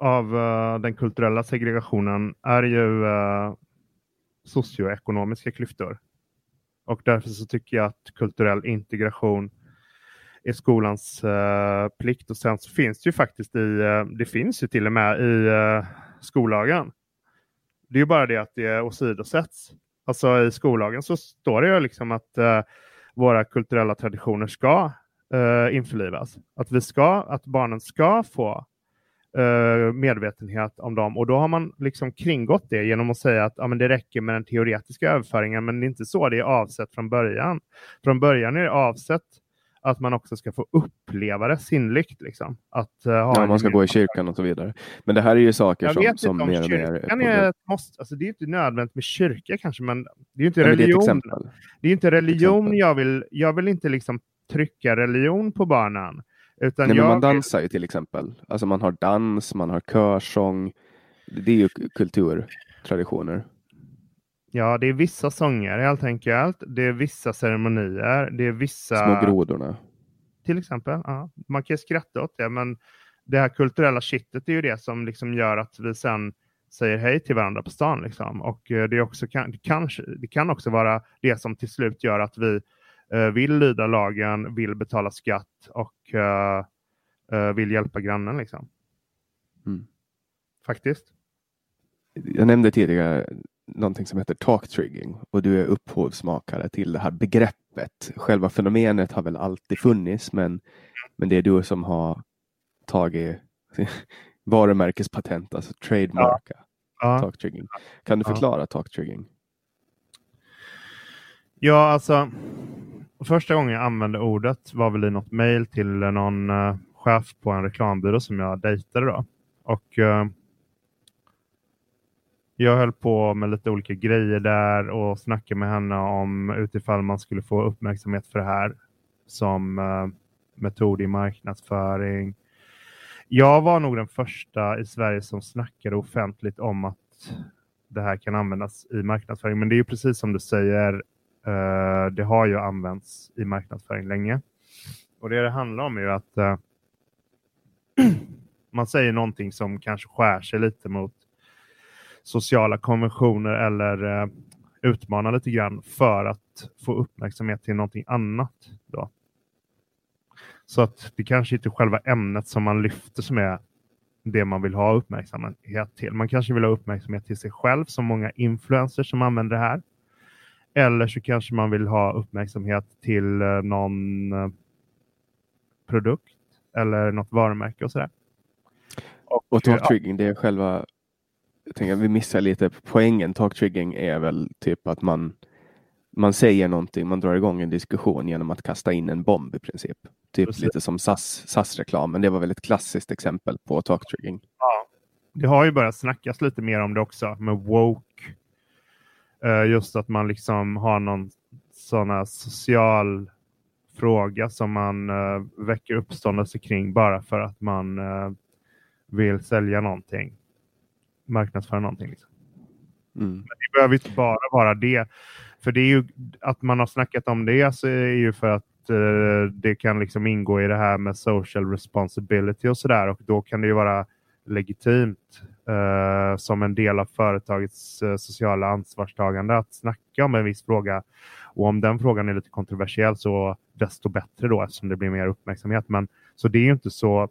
av uh, den kulturella segregationen är ju uh, socioekonomiska klyftor. Och därför så tycker jag att kulturell integration är skolans uh, plikt. Och sen så finns det ju faktiskt i, uh, det finns ju till och med i uh, skollagen. Det är ju bara det att det åsidosätts. Alltså i skollagen så står det ju liksom att uh, våra kulturella traditioner ska Uh, införlivas. Att vi ska, att barnen ska få uh, medvetenhet om dem. Och då har man liksom kringgått det genom att säga att ja, men det räcker med den teoretiska överföringen, men det är inte så det är avsett från början. Från början är det avsett att man också ska få uppleva det sinnligt. Liksom. Att, uh, ha ja, man ska gå i kyrkan och så vidare. Men det här är ju saker som, som mer och mer... Är måste, alltså, det är ju inte nödvändigt med kyrka kanske, men det är ju inte ja, religion. Det är, det är inte religion jag vill... Jag vill inte liksom trycka religion på barnen. Utan Nej, jag... men man dansar ju till exempel. Alltså man har dans, man har körsång. Det är ju kulturtraditioner. Ja, det är vissa sånger helt enkelt. Det är vissa ceremonier. Det är vissa... Små grodorna. Till exempel, ja. Man kan skratta åt det, men det här kulturella shitet är ju det som liksom gör att vi sen säger hej till varandra på stan. Liksom. Och det, är också, det, kan, det kan också vara det som till slut gör att vi vill lyda lagen, vill betala skatt och vill hjälpa grannen. Liksom. Mm. Faktiskt. Jag nämnde tidigare någonting som heter talktrigging, och du är upphovsmakare till det här begreppet. Själva fenomenet har väl alltid funnits, men, men det är du som har tagit varumärkespatent, alltså trademarka ja. Talktrigging. Kan du förklara ja. talktrigging? Ja, alltså första gången jag använde ordet var väl i något mejl till någon uh, chef på en reklambyrå som jag dejtade då. Och uh, jag höll på med lite olika grejer där och snackade med henne om utifall man skulle få uppmärksamhet för det här som uh, metod i marknadsföring. Jag var nog den första i Sverige som snackade offentligt om att det här kan användas i marknadsföring. Men det är ju precis som du säger, uh, det har ju använts i marknadsföring länge. Och det det handlar om är ju att uh, man säger någonting som kanske skär sig lite mot sociala konventioner eller eh, utmana lite grann för att få uppmärksamhet till någonting annat då. Så att det kanske inte är själva ämnet som man lyfter som är det man vill ha uppmärksamhet till. Man kanske vill ha uppmärksamhet till sig själv, som många influencers som använder det här. Eller så kanske man vill ha uppmärksamhet till eh, någon eh, produkt eller något varumärke och sådär. Och, och talktrigging, ja. det är själva... Jag tänker att vi missar lite poängen. Talktrigging är väl typ att man, man säger någonting, man drar igång en diskussion genom att kasta in en bomb i princip. Typ Precis. lite som S A S, S A S-reklam, men det var väl ett klassiskt exempel på talktrigging. Ja, det har ju börjat snackas lite mer om det också, med woke. Just att man liksom har någon sån här social fråga som man väcker uppståndelse kring bara för att man vill sälja någonting. Marknadsföra någonting liksom. Mm. Men det behöver inte bara vara det. För det är ju att man har snackat om det, så är ju för att eh, det kan liksom ingå i det här med social responsibility och sådär. Och då kan det ju vara legitimt eh, som en del av företagets eh, sociala ansvarstagande att snacka om en viss fråga. Och om den frågan är lite kontroversiell, så desto bättre då, eftersom det blir mer uppmärksamhet. Men så det är ju inte så...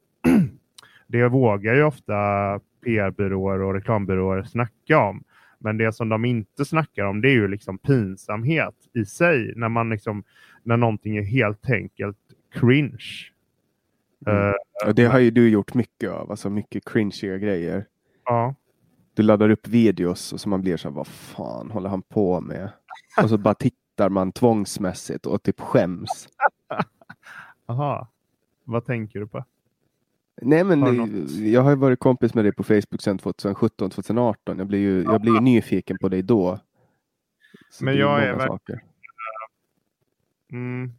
Det vågar ju ofta P R-byråer och reklambyråer snacka om. Men det som de inte snackar om, det är ju liksom pinsamhet i sig. När man liksom, när någonting är helt enkelt cringe. Mm. Uh, och det har ju du gjort mycket av. Alltså mycket cringiga grejer. Ja. Du laddar upp videos och så man blir så här, vad fan håller han på med? Och så bara tittar man tvångsmässigt och typ skäms. Aha. Vad tänker du på? Nej, men jag har ju varit kompis med dig på Facebook sedan tjugosjutton tjugosarton. Jag blir ju, jag blir ju nyfiken på dig då. Så men jag är verkligen... Mm,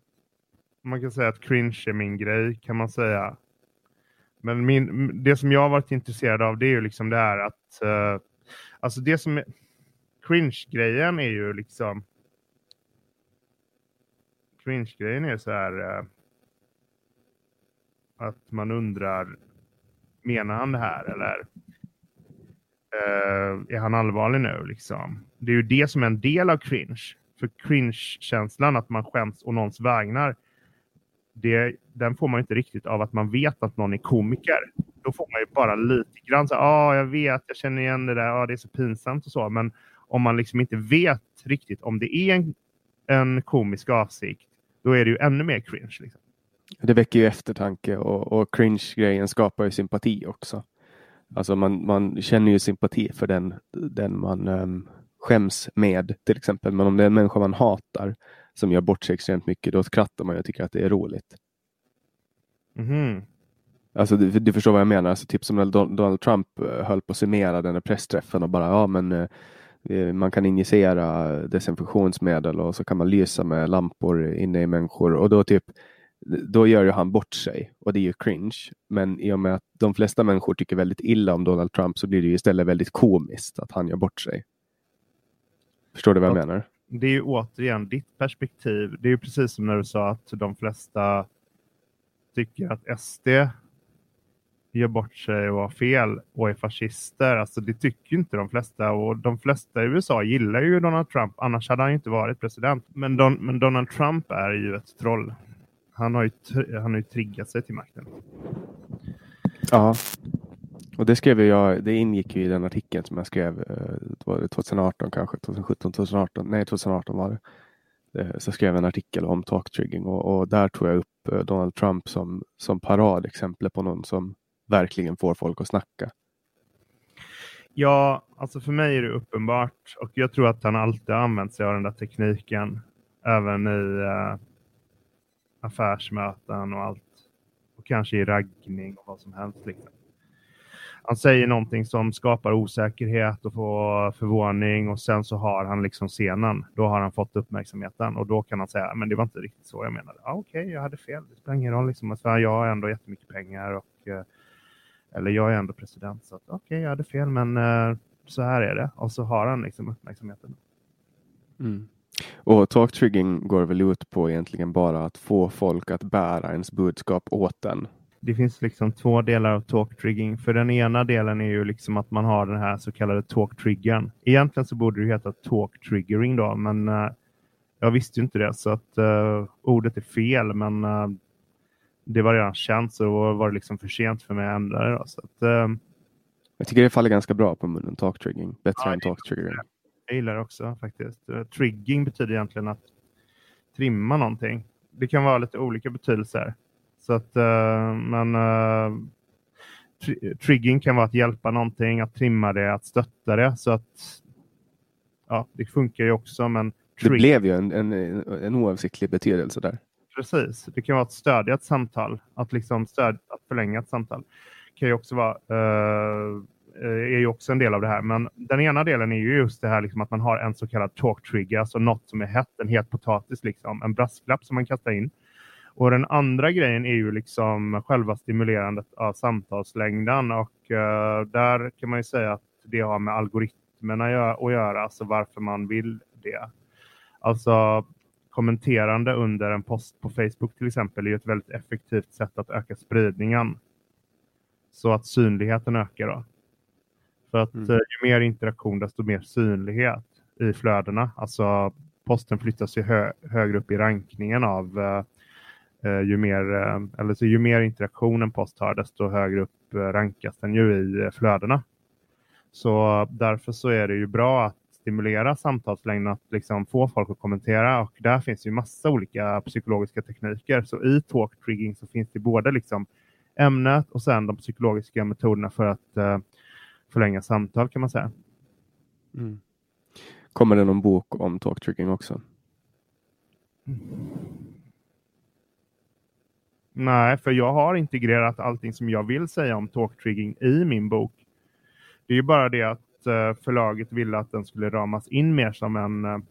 man kan säga att cringe är min grej, kan man säga. Men min, det som jag har varit intresserad av, det är ju liksom det här att... Uh, alltså det som... Är, cringe-grejen är ju liksom... Cringe-grejen är så här... Uh, Att man undrar, menar han det här? Eller eh, är han allvarlig nu? Liksom? Det är ju det som är en del av cringe. För cringe-känslan, att man skäms och någons vägnar. Det, den får man ju inte riktigt av att man vet att någon är komiker. Då får man ju bara lite grann så, ja ah, jag vet, jag känner igen det där. Ja ah, det är så pinsamt och så. Men om man liksom inte vet riktigt om det är en, en komisk avsikt. Då är det ju ännu mer cringe liksom. Det väcker ju eftertanke, och, och cringe-grejen skapar ju sympati också. Alltså man, man känner ju sympati för den, den man um, skäms med till exempel. Men om det är en människa man hatar som gör bort sig extremt mycket, då skrattar man och tycker att det är roligt. Mm-hmm. Alltså du, du förstår vad jag menar. Alltså typ som när Donald Trump höll på att summera den här pressträffen och bara ja men... Uh, man kan injicera desinfektionsmedel och så kan man lysa med lampor inne i människor. Och då typ... Då gör ju han bort sig, och det är ju cringe. Men i och med att de flesta människor tycker väldigt illa om Donald Trump, så blir det ju istället väldigt komiskt att han gör bort sig. Förstår du vad jag att, menar? Det är ju återigen ditt perspektiv. Det är ju precis som när du sa att de flesta tycker att S D gör bort sig och har fel och är fascister. Alltså det tycker ju inte de flesta. Och de flesta i U S A gillar ju Donald Trump. Annars hade han ju inte varit president. Men, Don, men Donald Trump är ju ett troll. Han har ju, han har ju triggat sig till makten. Ja. Och det skrev jag, det ingick ju i den artikeln som jag skrev tjugohundraarton kanske, tjugosjutton tjugoarton, nej tjugoarton var det. Så skrev jag en artikel om talktriggering och, och där tog jag upp Donald Trump som, som paradexempel på någon som verkligen får folk att snacka. Ja, alltså för mig är det uppenbart och jag tror att han alltid har använt sig av den där tekniken även i äh, affärsmöten och allt och kanske i raggning och vad som helst liksom. Han säger någonting som skapar osäkerhet och får förvåning och sen så har han liksom scenen. Då har han fått uppmärksamheten och då kan han säga men det var inte riktigt så jag menade. Ah, okej, okay, jag hade fel. Det spelar ingen roll liksom. Alltså, jag har ändå jättemycket pengar och eller jag är ändå president så att okej, okay, jag hade fel men så här är det. Och så har han liksom uppmärksamheten. Mm. Och talktriggering går väl ut på egentligen bara att få folk att bära ens budskap åt den. Det finns liksom två delar av talktriggering. För den ena delen är ju liksom att man har den här så kallade talktriggern. Egentligen så borde det ju heta talktriggering då. Men uh, jag visste ju inte det. Så att uh, ordet är fel. Men uh, det var redan känt. Så då var det liksom för sent för mig att ändra det då. Så att, uh, jag tycker det faller ganska bra på munnen talktriggering. Bättre ja, än talktriggering. Jag gillar det också faktiskt. Uh, trigging betyder egentligen att trimma någonting. Det kan vara lite olika betydelser. Så att uh, man, uh, tri- trigging kan vara att hjälpa någonting, att trimma det, att stötta det. Så att ja, det funkar ju också. Men trig- det blev ju en, en, en oavsiktlig betydelse där. Precis, det kan vara att stödja ett samtal, att, liksom stöd- att förlänga ett samtal. Det kan ju också vara, uh, är ju också en del av det här. Men den ena delen är ju just det här liksom, att man har en så kallad talk trigger, alltså något som är hett, en het potatis, liksom, en brasklapp som man kastar in. Och den andra grejen är ju liksom själva stimulerandet av samtalslängden och uh, där kan man ju säga att det har med algoritmerna att göra, alltså varför man vill det. Alltså kommenterande under en post på Facebook till exempel är ju ett väldigt effektivt sätt att öka spridningen så att synligheten ökar då. För att mm. ju mer interaktion desto mer synlighet i flödena, alltså posten flyttas ju hö- högre upp i rankningen av uh, Uh, ju, mer, uh, eller så ju mer interaktion en post har desto högre upp uh, rankas den ju i uh, flödena. Så uh, därför så är det ju bra att stimulera samtalslängden, att liksom få folk att kommentera och där finns ju massa olika psykologiska tekniker. Så i talktriggering så finns det både liksom ämnet och sen de psykologiska metoderna för att uh, förlänga samtal kan man säga. Mm. Kommer det någon bok om talktriggering också? Mm. Nej, för jag har integrerat allting som jag vill säga om talktriggering i min bok. Det är ju bara det att förlaget ville att den skulle ramas in mer som en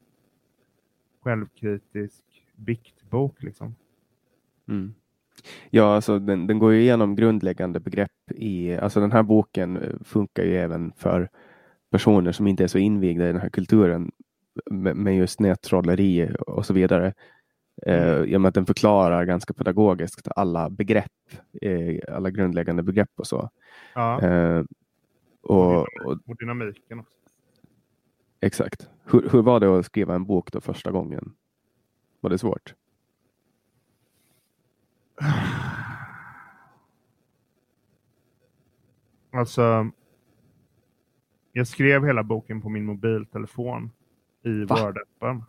självkritisk biktbok liksom. Mm. Ja, alltså den, den går ju igenom grundläggande begrepp i, alltså den här boken funkar ju även för personer som inte är så invigda i den här kulturen med, med just nättrolleri och så vidare. Uh, genom att den förklarar ganska pedagogiskt alla begrepp, eh, alla grundläggande begrepp och så. Ja. Uh, och, och, och dynamiken också. Exakt. Hur, hur var det att skriva en bok då första gången? Var det svårt? Alltså, jag skrev hela boken på min mobiltelefon i Word-appen.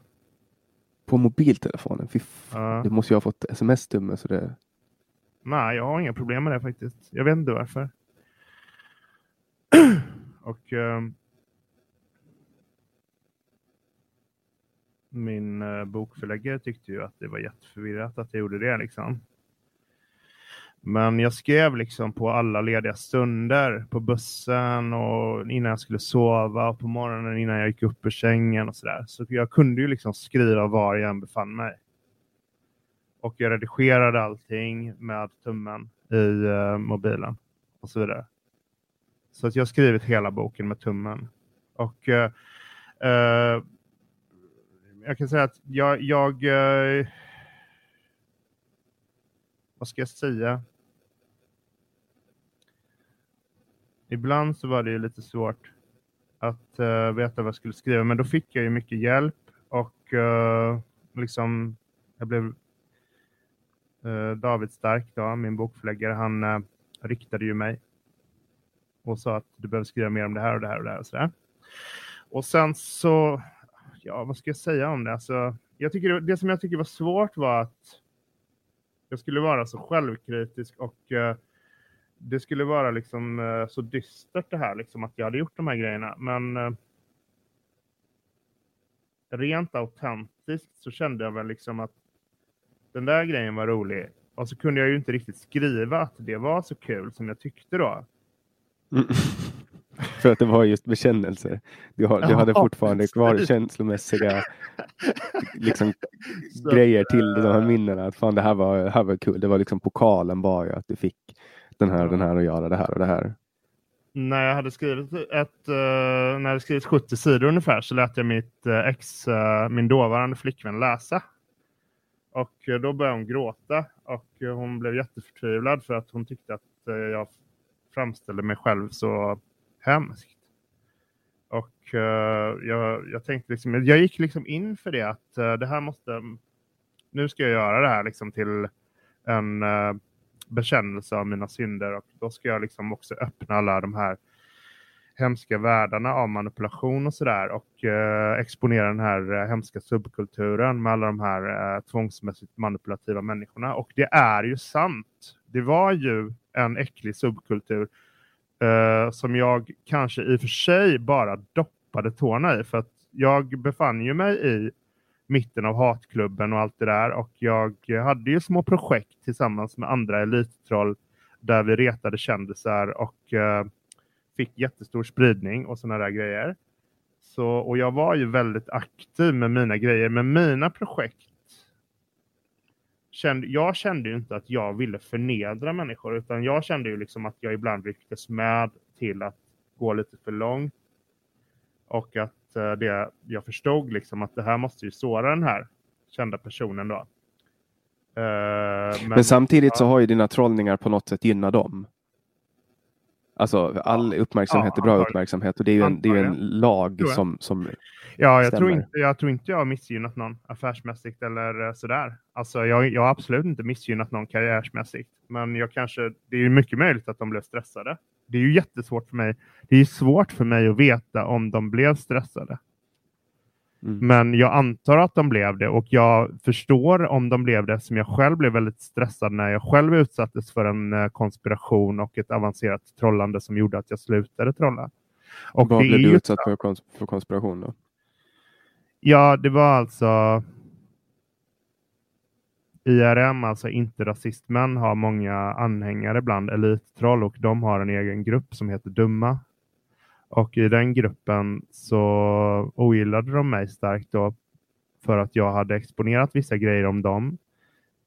På mobiltelefonen? Fy fan. Ja. Det måste jag ha fått sms-tummen så det... Nej, jag har inga problem med det faktiskt. Jag vet inte varför. Och... Eh, min eh, bokförläggare tyckte ju att det var jätteförvirrat att jag gjorde det liksom. Men jag skrev liksom på alla lediga stunder. På bussen och innan jag skulle sova. Och på morgonen innan jag gick upp ur sängen och sådär. Så jag kunde ju liksom skriva var jag än befann mig. Och jag redigerade allting med tummen i eh, mobilen. Och så vidare. Så att jag har skrivit hela boken med tummen. Och eh, eh, jag kan säga att jag, jag eh, vad ska jag säga? Ibland så var det ju lite svårt att eh, veta vad jag skulle skriva, men då fick jag ju mycket hjälp och eh, liksom jag blev eh, David Stark då, min bokförläggare, han eh, riktade ju mig och sa att du behöver skriva mer om det här och det här och det här och sådär. Och sen så, ja, vad ska jag säga om det? Alltså, jag tycker, det som jag tycker var svårt var att jag skulle vara så självkritisk och eh, det skulle vara liksom eh, så dystert det här, liksom att jag hade gjort de här grejerna. Men eh, rent autentiskt så kände jag väl liksom att den där grejen var rolig. Och så kunde jag ju inte riktigt skriva att det var så kul som jag tyckte då. Mm. För att det var just bekännelser. Du, har, du hade fortfarande kvar känslomässiga liksom, så, grejer till de här minnena. Att fan, det här var, det här var kul. Det var liksom pokalen bara att du fick den här, den här och göra det här och det här. När jag hade skrivit, ett, när jag hade skrivit sjuttio sidor ungefär så lät jag mitt ex, min dåvarande flickvän, läsa. Och då började hon gråta. Och hon blev jätteförtvivlad för att hon tyckte att jag framställde mig själv så hemskt. Och uh, jag, jag tänkte liksom, jag gick liksom in för det att uh, det här måste, nu ska jag göra det här liksom till en uh, bekännelse av mina synder, och då ska jag liksom också öppna alla de här hemska världarna av manipulation och sådär och uh, exponera den här uh, hemska subkulturen med alla de här uh, tvångsmässigt manipulativa människorna. Och det är ju sant. Det var ju en äcklig subkultur Uh, som jag kanske i och för sig bara doppade tårna i, för att jag befann ju mig i mitten av Hatklubben och allt det där, och jag hade ju små projekt tillsammans med andra elittroll där vi retade kändisar och uh, fick jättestor spridning och såna där grejer. Så, och jag var ju väldigt aktiv med mina grejer, men mina projekt Kände, jag kände ju inte att jag ville förnedra människor, utan jag kände ju liksom att jag ibland rycktes med till att gå lite för långt, och att eh, det, jag förstod liksom att det här måste ju såra den här kända personen då. Eh, men, men samtidigt ja, så har ju dina trollningar på något sätt gynnat dem. Alltså all uppmärksamhet ja, är bra uppmärksamhet, och det är ju en, det är ju en lag som, som Ja, jag tror, inte, jag tror inte jag har missgynnat någon affärsmässigt eller sådär. Alltså jag, jag har absolut inte missgynnat någon karriärsmässigt. Men jag kanske, det är ju mycket möjligt att de blev stressade. Det är ju jättesvårt för mig. Det är ju svårt för mig att veta om de blev stressade. Mm. Men jag antar att de blev det, och jag förstår om de blev det, som jag själv blev väldigt stressad när jag själv utsattes för en konspiration och ett avancerat trollande som gjorde att jag slutade trolla. Och vad det blev du utsatt för, kons- för konspiration då? Ja, det var alltså I R M, alltså Inte rasist män, har många anhängare bland elittroll, och de har en egen grupp som heter Dumma. Och i den gruppen så ogillade de mig starkt då, för att jag hade exponerat vissa grejer om dem.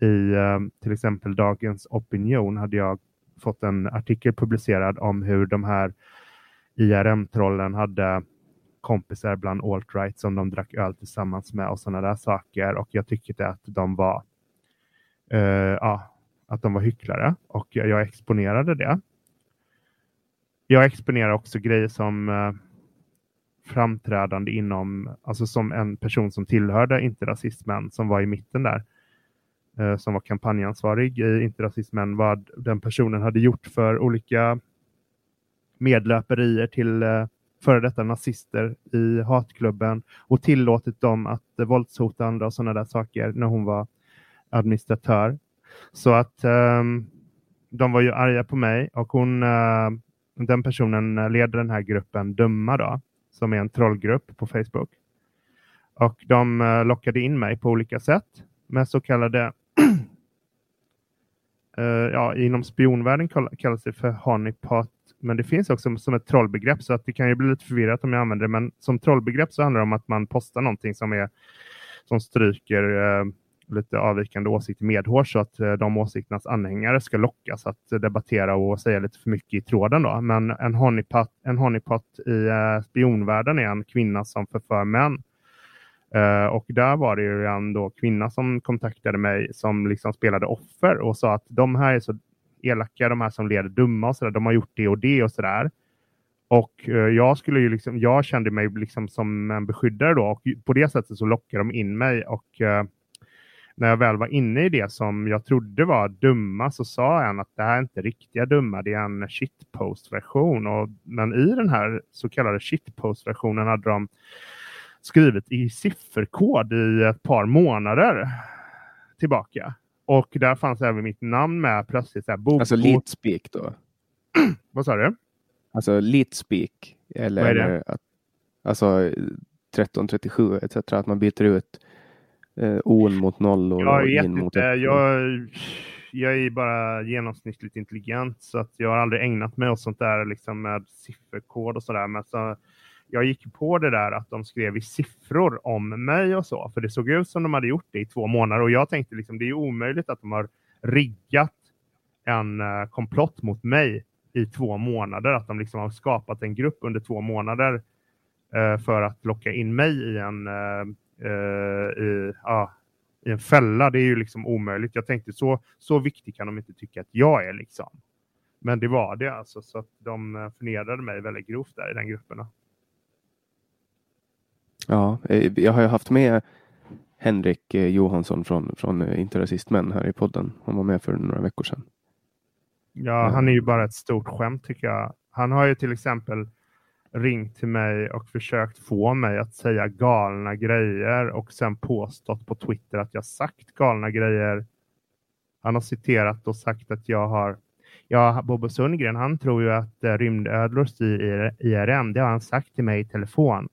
I eh, till exempel Dagens Opinion hade jag fått en artikel publicerad om hur de här I R M-trollen hade kompisar bland alt-right som de drack öl tillsammans med och sådana där saker. Och jag tyckte att de var, eh, ja, att de var hycklare, och jag, jag exponerade det. Jag exponerar också grejer som eh, framträdande inom, alltså som en person som tillhörde Inte rasist män, som var i mitten där, eh, som var kampanjansvarig i Inte rasist män, vad den personen hade gjort för olika medlöperier till eh, före detta nazister i Hatklubben, och tillåtit dem att eh, våldshota andra och sådana där saker när hon var administratör. Så att eh, de var ju arga på mig, och hon... Eh, den personen leder den här gruppen Dumma då, som är en trollgrupp på Facebook. Och de lockade in mig på olika sätt med så kallade uh, ja, inom spionvärlden kallas det för honeypot, men det finns också som ett trollbegrepp, så att det kan ju bli lite förvirrat om jag använder det, men som trollbegrepp så handlar det om att man postar någonting som är som stryker uh, lite avvikande åsikter medhårs, så att de åsikternas anhängare ska lockas att debattera och säga lite för mycket i tråden då. Men en honeypot, en honeypot i spionvärlden är en kvinna som förför män Uh, och där var det ju en då kvinna som kontaktade mig som liksom spelade offer och sa att de här är så elaka, de här som leder dumma och sådär, de har gjort det och det och sådär. Och uh, jag skulle ju liksom, jag kände mig liksom som en beskyddare då, och på det sättet så lockade de in mig. Och uh, när jag väl var inne i det som jag trodde var dumma, så sa en att det här är inte riktiga dumma, det är en shitpost-version. Och, men i den här så kallade shitpost-versionen hade de skrivit i sifferkod i ett par månader tillbaka. Och där fanns även mitt namn med plötsligt. Så här, Bobo. Alltså Leetspeak då? Vad sa du? Alltså Leetspeak. Eller, vad är det? Att, alltså tretton trettiosju et cetera. Att man byter ut eh, on mot noll och jag in inte, mot ett. Jag, jag är bara genomsnittligt intelligent. Så att jag har aldrig ägnat mig åt sånt där liksom med sifferkod och sådär. Men så... Jag gick på det där att de skrev i siffror om mig och så. För det såg ut som de hade gjort det i två månader. Och jag tänkte liksom, det är ju omöjligt att de har riggat en uh, komplott mot mig i två månader. Att de liksom har skapat en grupp under två månader uh, för att locka in mig i en, uh, uh, i, uh, i en fälla. Det är ju liksom omöjligt. Jag tänkte, så, så viktigt kan de inte tycka att jag är liksom. Men det var det alltså. Så att de förnedrade mig väldigt grovt där i den gruppen. Ja, jag har ju haft med Henrik Johansson från, från Inte rasist män här i podden. Han var med för några veckor sedan. Ja, han är ju bara ett stort skämt tycker jag. Han har ju till exempel ringt till mig och försökt få mig att säga galna grejer. Och sen påstått på Twitter att jag sagt galna grejer. Han har citerat och sagt att jag har... Ja, Bobo Sundgren, han tror ju att rymdödlor styr I R M. Det har han sagt till mig i telefon.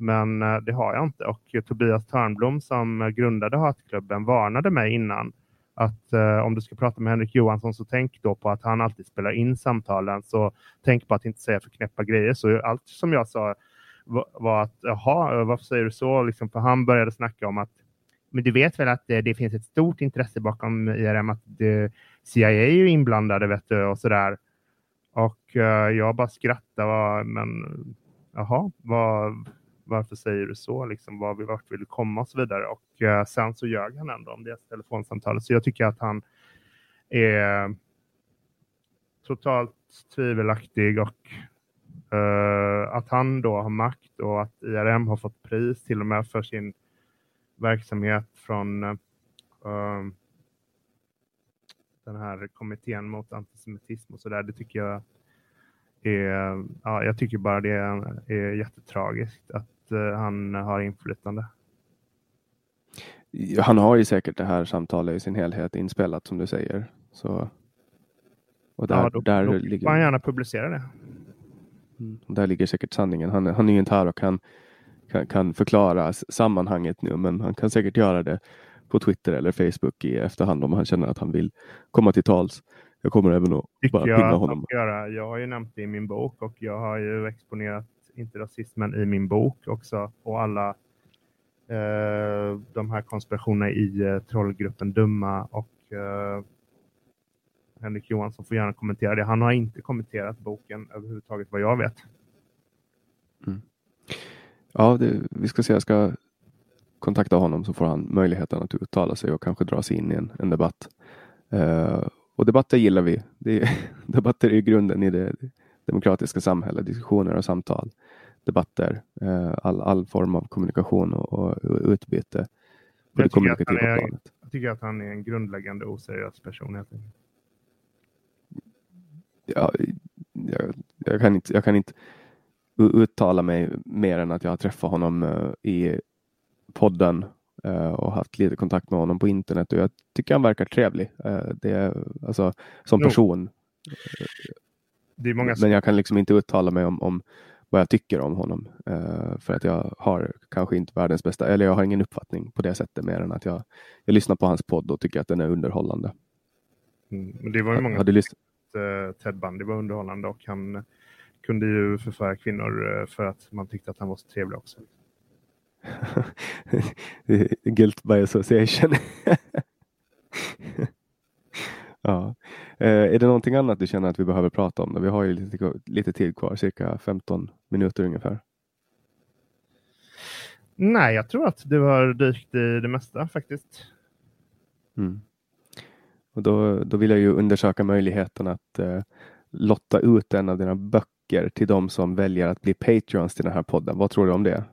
Men det har jag inte. Och Tobias Törnblom som grundade Hatklubben varnade mig innan att eh, om du ska prata med Henrik Johansson så tänk då på att han alltid spelar in samtalen. Så tänk på att inte säga för knäppa grejer. Så allt som jag sa var att jaha, varför säger du så? Liksom, för han började snacka om att men du vet väl att det, det finns ett stort intresse bakom I R M att det, C I A är ju inblandade vet du och sådär. Och eh, jag bara skrattade men jaha, vad... Varför säger du så? Liksom, var vi, vart vill du komma och så vidare. Och eh, sen så ljög han ändå om det telefonsamtalet. Så jag tycker att han är totalt tvivelaktig. Och eh, att han då har makt. Och att I R M har fått pris till och med för sin verksamhet från eh, den här kommittén mot antisemitism och sådär. Det tycker jag. Är, ja, jag tycker bara det är, är jättetragiskt att uh, han har inflytande. Han har ju säkert det här samtalet i sin helhet inspelat som du säger. Så, och där, ja, då, där då ligger, får han gärna publicera det. Och där ligger säkert sanningen. Han, han är ju inte här och kan, kan, kan förklara sammanhanget nu. Men han kan säkert göra det på Twitter eller Facebook i efterhand om han känner att han vill komma till tals. Jag kommer även att bara pinna honom. Göra. Jag har ju nämnt det i min bok. Och jag har ju exponerat Inte rasist män i min bok också. Och alla eh, de här konspirationerna i eh, trollgruppen Dumma. Och eh, Henrik Johansson får gärna kommentera det. Han har inte kommenterat boken överhuvudtaget vad jag vet. Mm. Ja, det, vi ska se. Jag ska kontakta honom så får han möjligheten att uttala sig. Och kanske dra sig in i en, en debatt. Eh, Och debatter gillar vi. Det är, debatter är grunden i det demokratiska samhället. Diskussioner och samtal. Debatter. All, all form av kommunikation och, och utbyte. På jag, det kommunikativa tycker planet. Är, jag tycker att han är en grundläggande oseriös person. Jag, ja, jag, jag, kan inte, jag kan inte uttala mig mer än att jag har träffat honom i podden. Och haft lite kontakt med honom på internet. Och jag tycker han verkar trevlig. Det är, alltså, som person. Det är många som... Men jag kan liksom inte uttala mig om, om vad jag tycker om honom. För att jag har kanske inte världens bästa. Eller jag har ingen uppfattning på det sättet. Mer än att jag, jag lyssnar på hans podd och tycker att den är underhållande. Mm, men det var ju många som tyckte att Ted Bundy var underhållande. Och han kunde ju förföra kvinnor för att man tyckte att han var så trevlig också. Guilt by association. Ja. Eh, är det någonting annat du känner att vi behöver prata om? Vi har ju lite, lite tid kvar, cirka femton minuter ungefär. Nej, jag tror att du har dykt i det mesta faktiskt. Mm. Och då, då vill jag ju undersöka möjligheten att eh, lotta ut en av dina böcker till de som väljer att bli patrons till den här podden. Vad tror du om det?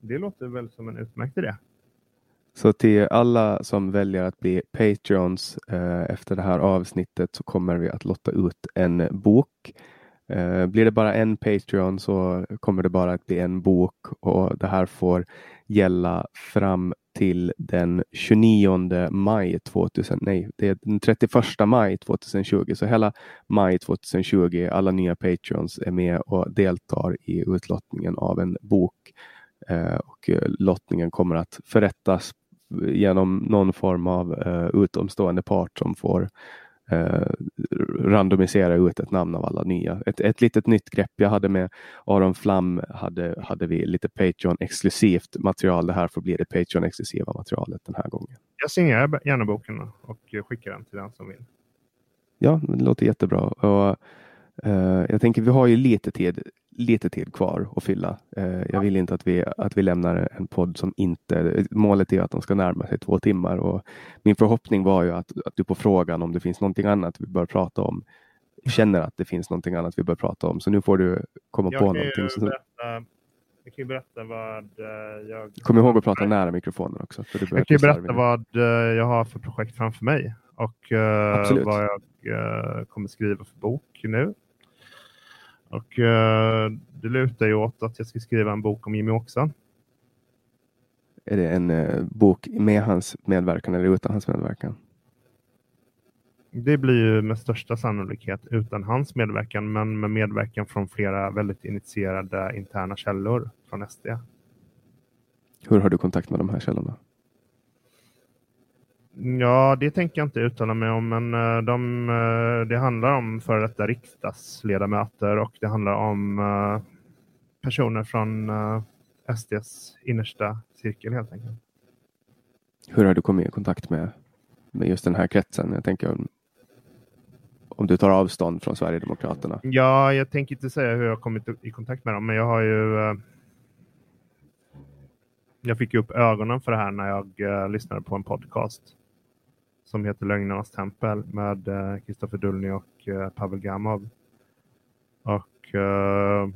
Det låter väl som en utmärkt idé. Så till alla som väljer att bli patrons eh, efter det här avsnittet så kommer vi att lotta ut en bok. Eh, blir det bara en Patreon så kommer det bara att bli en bok, och det här får gälla fram till den tjugonionde maj tvåtusen, nej, det är den trettioförsta maj tjugohundratjugo. Så hela maj tjugohundratjugo, alla nya Patreons är med och deltar i utlottningen av en bok. Eh, och lottningen kommer att förrättas genom någon form av eh, utomstående part som får Eh, randomisera ut ett namn av alla nya. Ett, ett litet nytt grepp jag hade med Aron Flam hade, hade vi lite Patreon-exklusivt material. Det här får bli det Patreon-exklusiva materialet den här gången. Jag signerar gärna boken och skickar den till den som vill. Ja, det låter jättebra. Och, eh, jag tänker vi har ju lite tid, lite tid kvar att fylla. Eh, jag ja. vill inte att vi, att vi lämnar en podd som inte... Målet är att de ska närma sig två timmar. Och min förhoppning var ju att, att du på frågan om det finns någonting annat vi bör prata om känner att det finns någonting annat vi bör prata om. Så nu får du komma jag på någonting. Som... Berätta, jag kan ju berätta vad jag... Kom ihåg att prata nära mikrofonen också. För du jag kan ju berätta vad jag har för projekt framför mig. Och uh, vad jag uh, kommer skriva för bok nu. Och eh, det lutar ju åt att jag ska skriva en bok om Jimmie Åkesson. Är det en eh, bok med hans medverkan eller utan hans medverkan? Det blir ju med största sannolikhet utan hans medverkan, men med medverkan från flera väldigt initierade interna källor från S D. Hur har du kontakt med de här källorna? Ja, det tänker jag inte uttala mig om, men de, det handlar om före detta riksdagsledamöter och det handlar om personer från S D:s innersta cirkel helt enkelt. Hur har du kommit i kontakt med, med just den här kretsen? Jag tänker om, om du tar avstånd från Sverigedemokraterna. Ja, jag tänker inte säga hur jag har kommit i kontakt med dem, men jag har ju... Jag fick upp ögonen för det här när jag uh, lyssnade på en podcast som heter Lögnernas tempel med uh, Kristoffer Dullny och uh, Pavel Gamov. Och uh,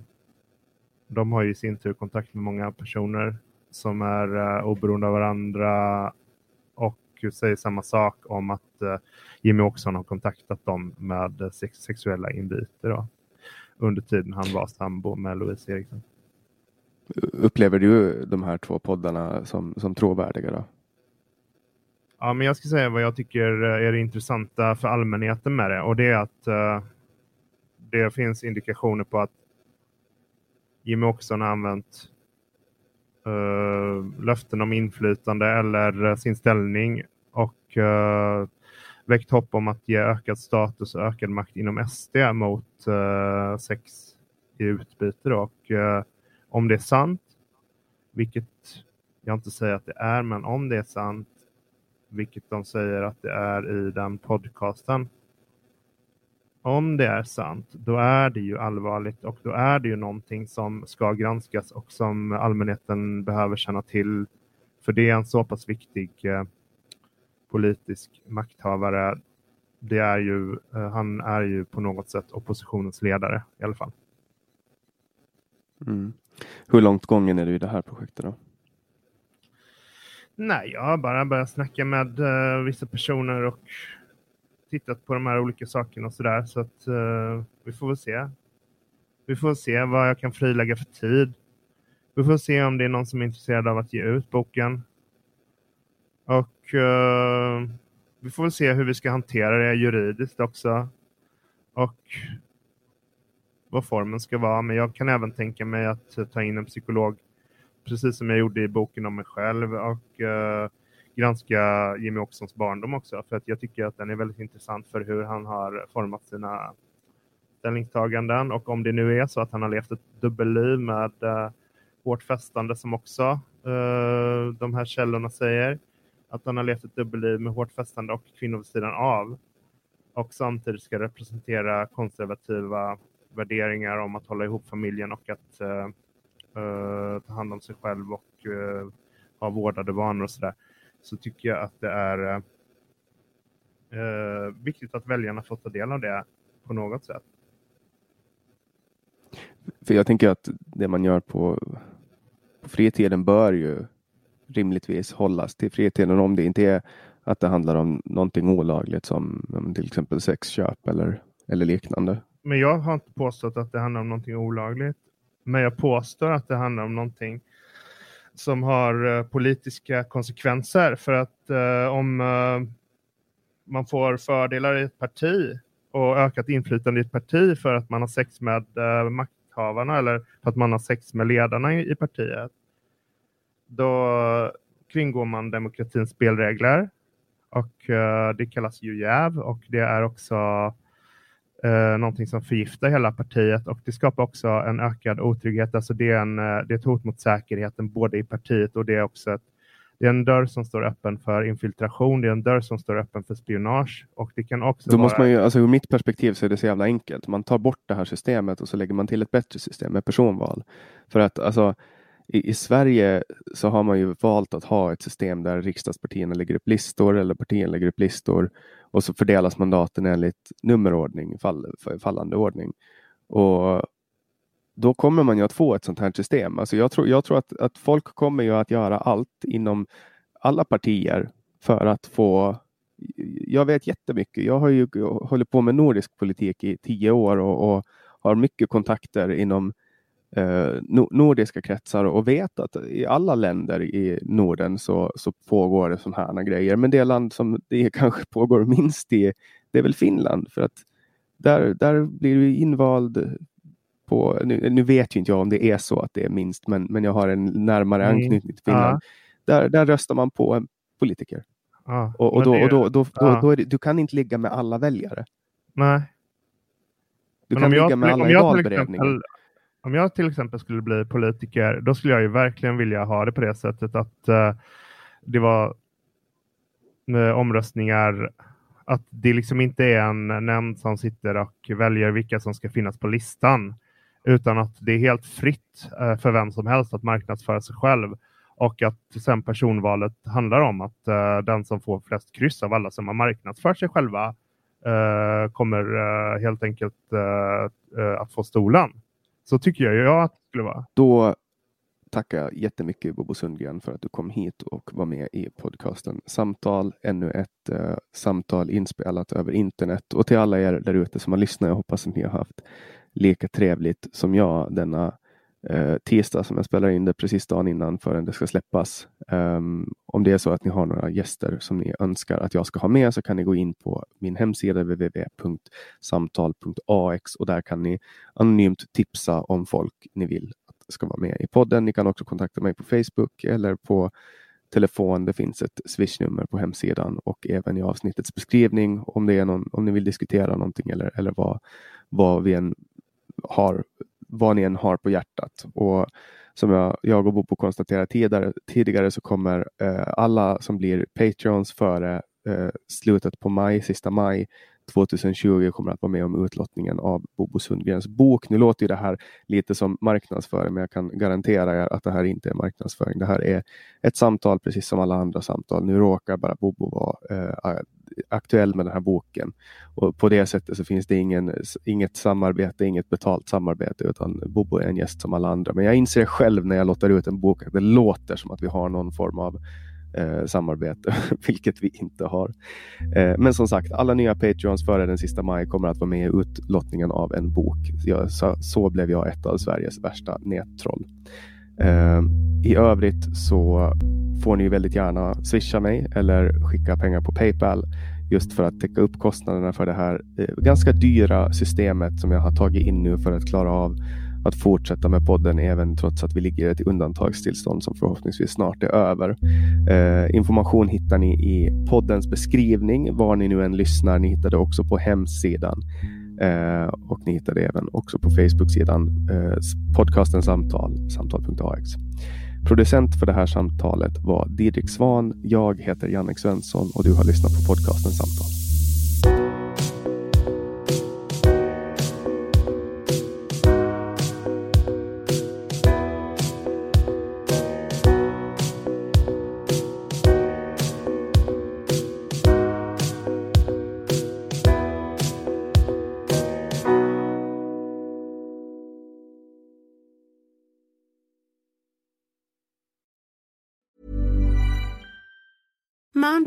de har ju i sin tur kontakt med många personer som är uh, oberoende av varandra och säger samma sak om att uh, Jimmie Åkesson har kontaktat dem med uh, sex- sexuella inviter då, under tiden han var sambo med Louise Eriksson. Upplever du de här två poddarna som, som trovärdiga då? Ja, men jag ska säga vad jag tycker är det intressanta för allmänheten med det. Och det är att uh, det finns indikationer på att Jimmie Åkesson har använt uh, löften om inflytande eller sin ställning och uh, väckt hopp om att ge ökad status och ökad makt inom S D mot uh, sex i utbyte då. Och uh, om det är sant, vilket jag inte säger att det är, men om det är sant, vilket de säger att det är i den podcasten. Om det är sant, då är det ju allvarligt och då är det ju någonting som ska granskas och som allmänheten behöver känna till. För det är en så pass viktig eh, politisk makthavare. Det är ju, eh, han är ju på något sätt oppositionens ledare i alla fall. Mm. Hur långt gången är du i det här projektet då? Nej, jag har bara börjat snacka med uh, vissa personer och tittat på de här olika sakerna och sådär. Så att uh, vi får väl se. Vi får se vad jag kan frilägga för tid. Vi får se om det är någon som är intresserad av att ge ut boken. Och uh, vi får väl se hur vi ska hantera det juridiskt också. Och... vad formen ska vara. Men jag kan även tänka mig att ta in en psykolog. Precis som jag gjorde i boken om mig själv. Och eh, granska Jimmie Åkessons barndom också. För att jag tycker att den är väldigt intressant för hur han har format sina ställningstaganden. Och om det nu är så att han har levt ett dubbelliv med eh, hårt festande som också eh, de här källorna säger. Att han har levt ett dubbelliv med hårt festande och kvinnor vid sidan av. Och samtidigt ska representera konservativa värderingar om att hålla ihop familjen och att eh, eh, ta hand om sig själv och eh, ha vårdade vanor och sådär, så tycker jag att det är eh, viktigt att väljarna får ta del av det på något sätt. För jag tänker att det man gör på, på fritiden bör ju rimligtvis hållas till fritiden, om det inte är att det handlar om någonting olagligt som till exempel sexköp eller, eller liknande. Men jag har inte påstått att det handlar om någonting olagligt. Men jag påstår att det handlar om någonting som har politiska konsekvenser. För att eh, om eh, man får fördelar i ett parti och ökat inflytande i ett parti för att man har sex med eh, makthavarna eller för att man har sex med ledarna i, i partiet, då kringgår man demokratins spelregler. Och eh, det kallas ju jäv, och det är också eh, någonting som förgiftar hela partiet, och det skapar också en ökad otrygghet. Alltså det är, en, det är ett hot mot säkerheten både i partiet, och det är också ett, det är en dörr som står öppen för infiltration, det är en dörr som står öppen för spionage, och det kan också då vara... måste man ju, alltså ur mitt perspektiv så är det så jävla enkelt. Man tar bort det här systemet och så lägger man till ett bättre system med personval. För att alltså I, I Sverige så har man ju valt att ha ett system där riksdagspartierna lägger upp listor eller partierna lägger upp listor, och så fördelas mandaten enligt nummerordning, fall, fallande ordning. Och då kommer man ju att få ett sånt här system. Alltså jag tror, jag tror att, att folk kommer ju att göra allt inom alla partier för att få... Jag vet jättemycket. Jag har ju hållit på med nordisk politik i tio år och, och har mycket kontakter inom Eh, nordiska kretsar, och vet att i alla länder i Norden så, så pågår det såna här grejer. Men det land som det kanske pågår minst i, det är väl Finland, för att där, där blir du invald på, nu, nu vet ju inte jag om det är så att det är minst, men, men jag har en närmare mm. anknytning till Finland. Ja. Där, där röstar man på en politiker. Ja, och, och, då, det, och då, då, ja. då, då är det, du kan inte ligga med alla väljare. Nej. Du men kan ligga jag, med alla i valberedningen. Om jag till exempel skulle bli politiker, då skulle jag ju verkligen vilja ha det på det sättet att eh, det var eh, omröstningar, att det liksom inte är en nämnd som sitter och väljer vilka som ska finnas på listan, utan att det är helt fritt eh, för vem som helst att marknadsföra sig själv, och att sen personvalet handlar om att eh, den som får flest kryss av alla som har marknadsför sig själva eh, kommer eh, helt enkelt eh, eh, att få stolen. Så tycker jag, jag att det skulle vara. Då tackar jag jättemycket Bobo Sundgren för att du kom hit och var med i podcasten Samtal. Ännu ett eh, samtal inspelat över internet. Och till alla er där ute som har lyssnat, jag hoppas att ni har haft lika trevligt som jag denna eh, tisdag som jag spelar in det, precis dagen innan förrän det ska släppas. Um, om det är så att ni har några gäster som ni önskar att jag ska ha med, så kan ni gå in på min hemsida w w w punkt samtal punkt a x, och där kan ni anonymt tipsa om folk ni vill att ska vara med i podden. Ni kan också kontakta mig på Facebook eller på telefon. Det finns ett swishnummer på hemsidan och även i avsnittets beskrivning, om det är någon, om ni vill diskutera någonting eller, eller vad, vad vi än har, vad ni än har på hjärtat. Och som jag, jag och Bobo konstaterade tidigare, tidigare så kommer eh, alla som blir Patreons före eh, slutet på maj, sista maj tjugohundratjugo, kommer att vara med om utlottningen av Bobo Sundgrens bok. Nu låter ju det här lite som marknadsföring, men jag kan garantera er att det här inte är marknadsföring. Det här är ett samtal precis som alla andra samtal. Nu råkar bara Bobo vara eh, aktuell med den här boken, och på det sättet så finns det ingen, inget samarbete, inget betalt samarbete, utan Bobo är en gäst som alla andra. Men jag inser själv när jag låter ut en bok att det låter som att vi har någon form av Eh, samarbete, vilket vi inte har. Eh, men som sagt, alla nya Patreons före den sista maj kommer att vara med i utlottningen av en bok. Jag, så, så blev jag ett av Sveriges värsta nättroll. Eh, I övrigt så får ni väldigt gärna swisha mig eller skicka pengar på PayPal, just för att täcka upp kostnaderna för det här eh, ganska dyra systemet som jag har tagit in nu för att klara av att fortsätta med podden, även trots att vi ligger i ett undantagstillstånd som förhoppningsvis snart är över. Eh, information hittar ni i poddens beskrivning, var ni nu än lyssnar. Ni hittar det också på hemsidan. Eh, och ni hittar det även också på Facebook-sidan. Eh, podcasten Samtal, samtal punkt a x. Producent för det här samtalet var Didrik Svahn. Jag heter Jannik Svensson och du har lyssnat på podcasten Samtal. Mom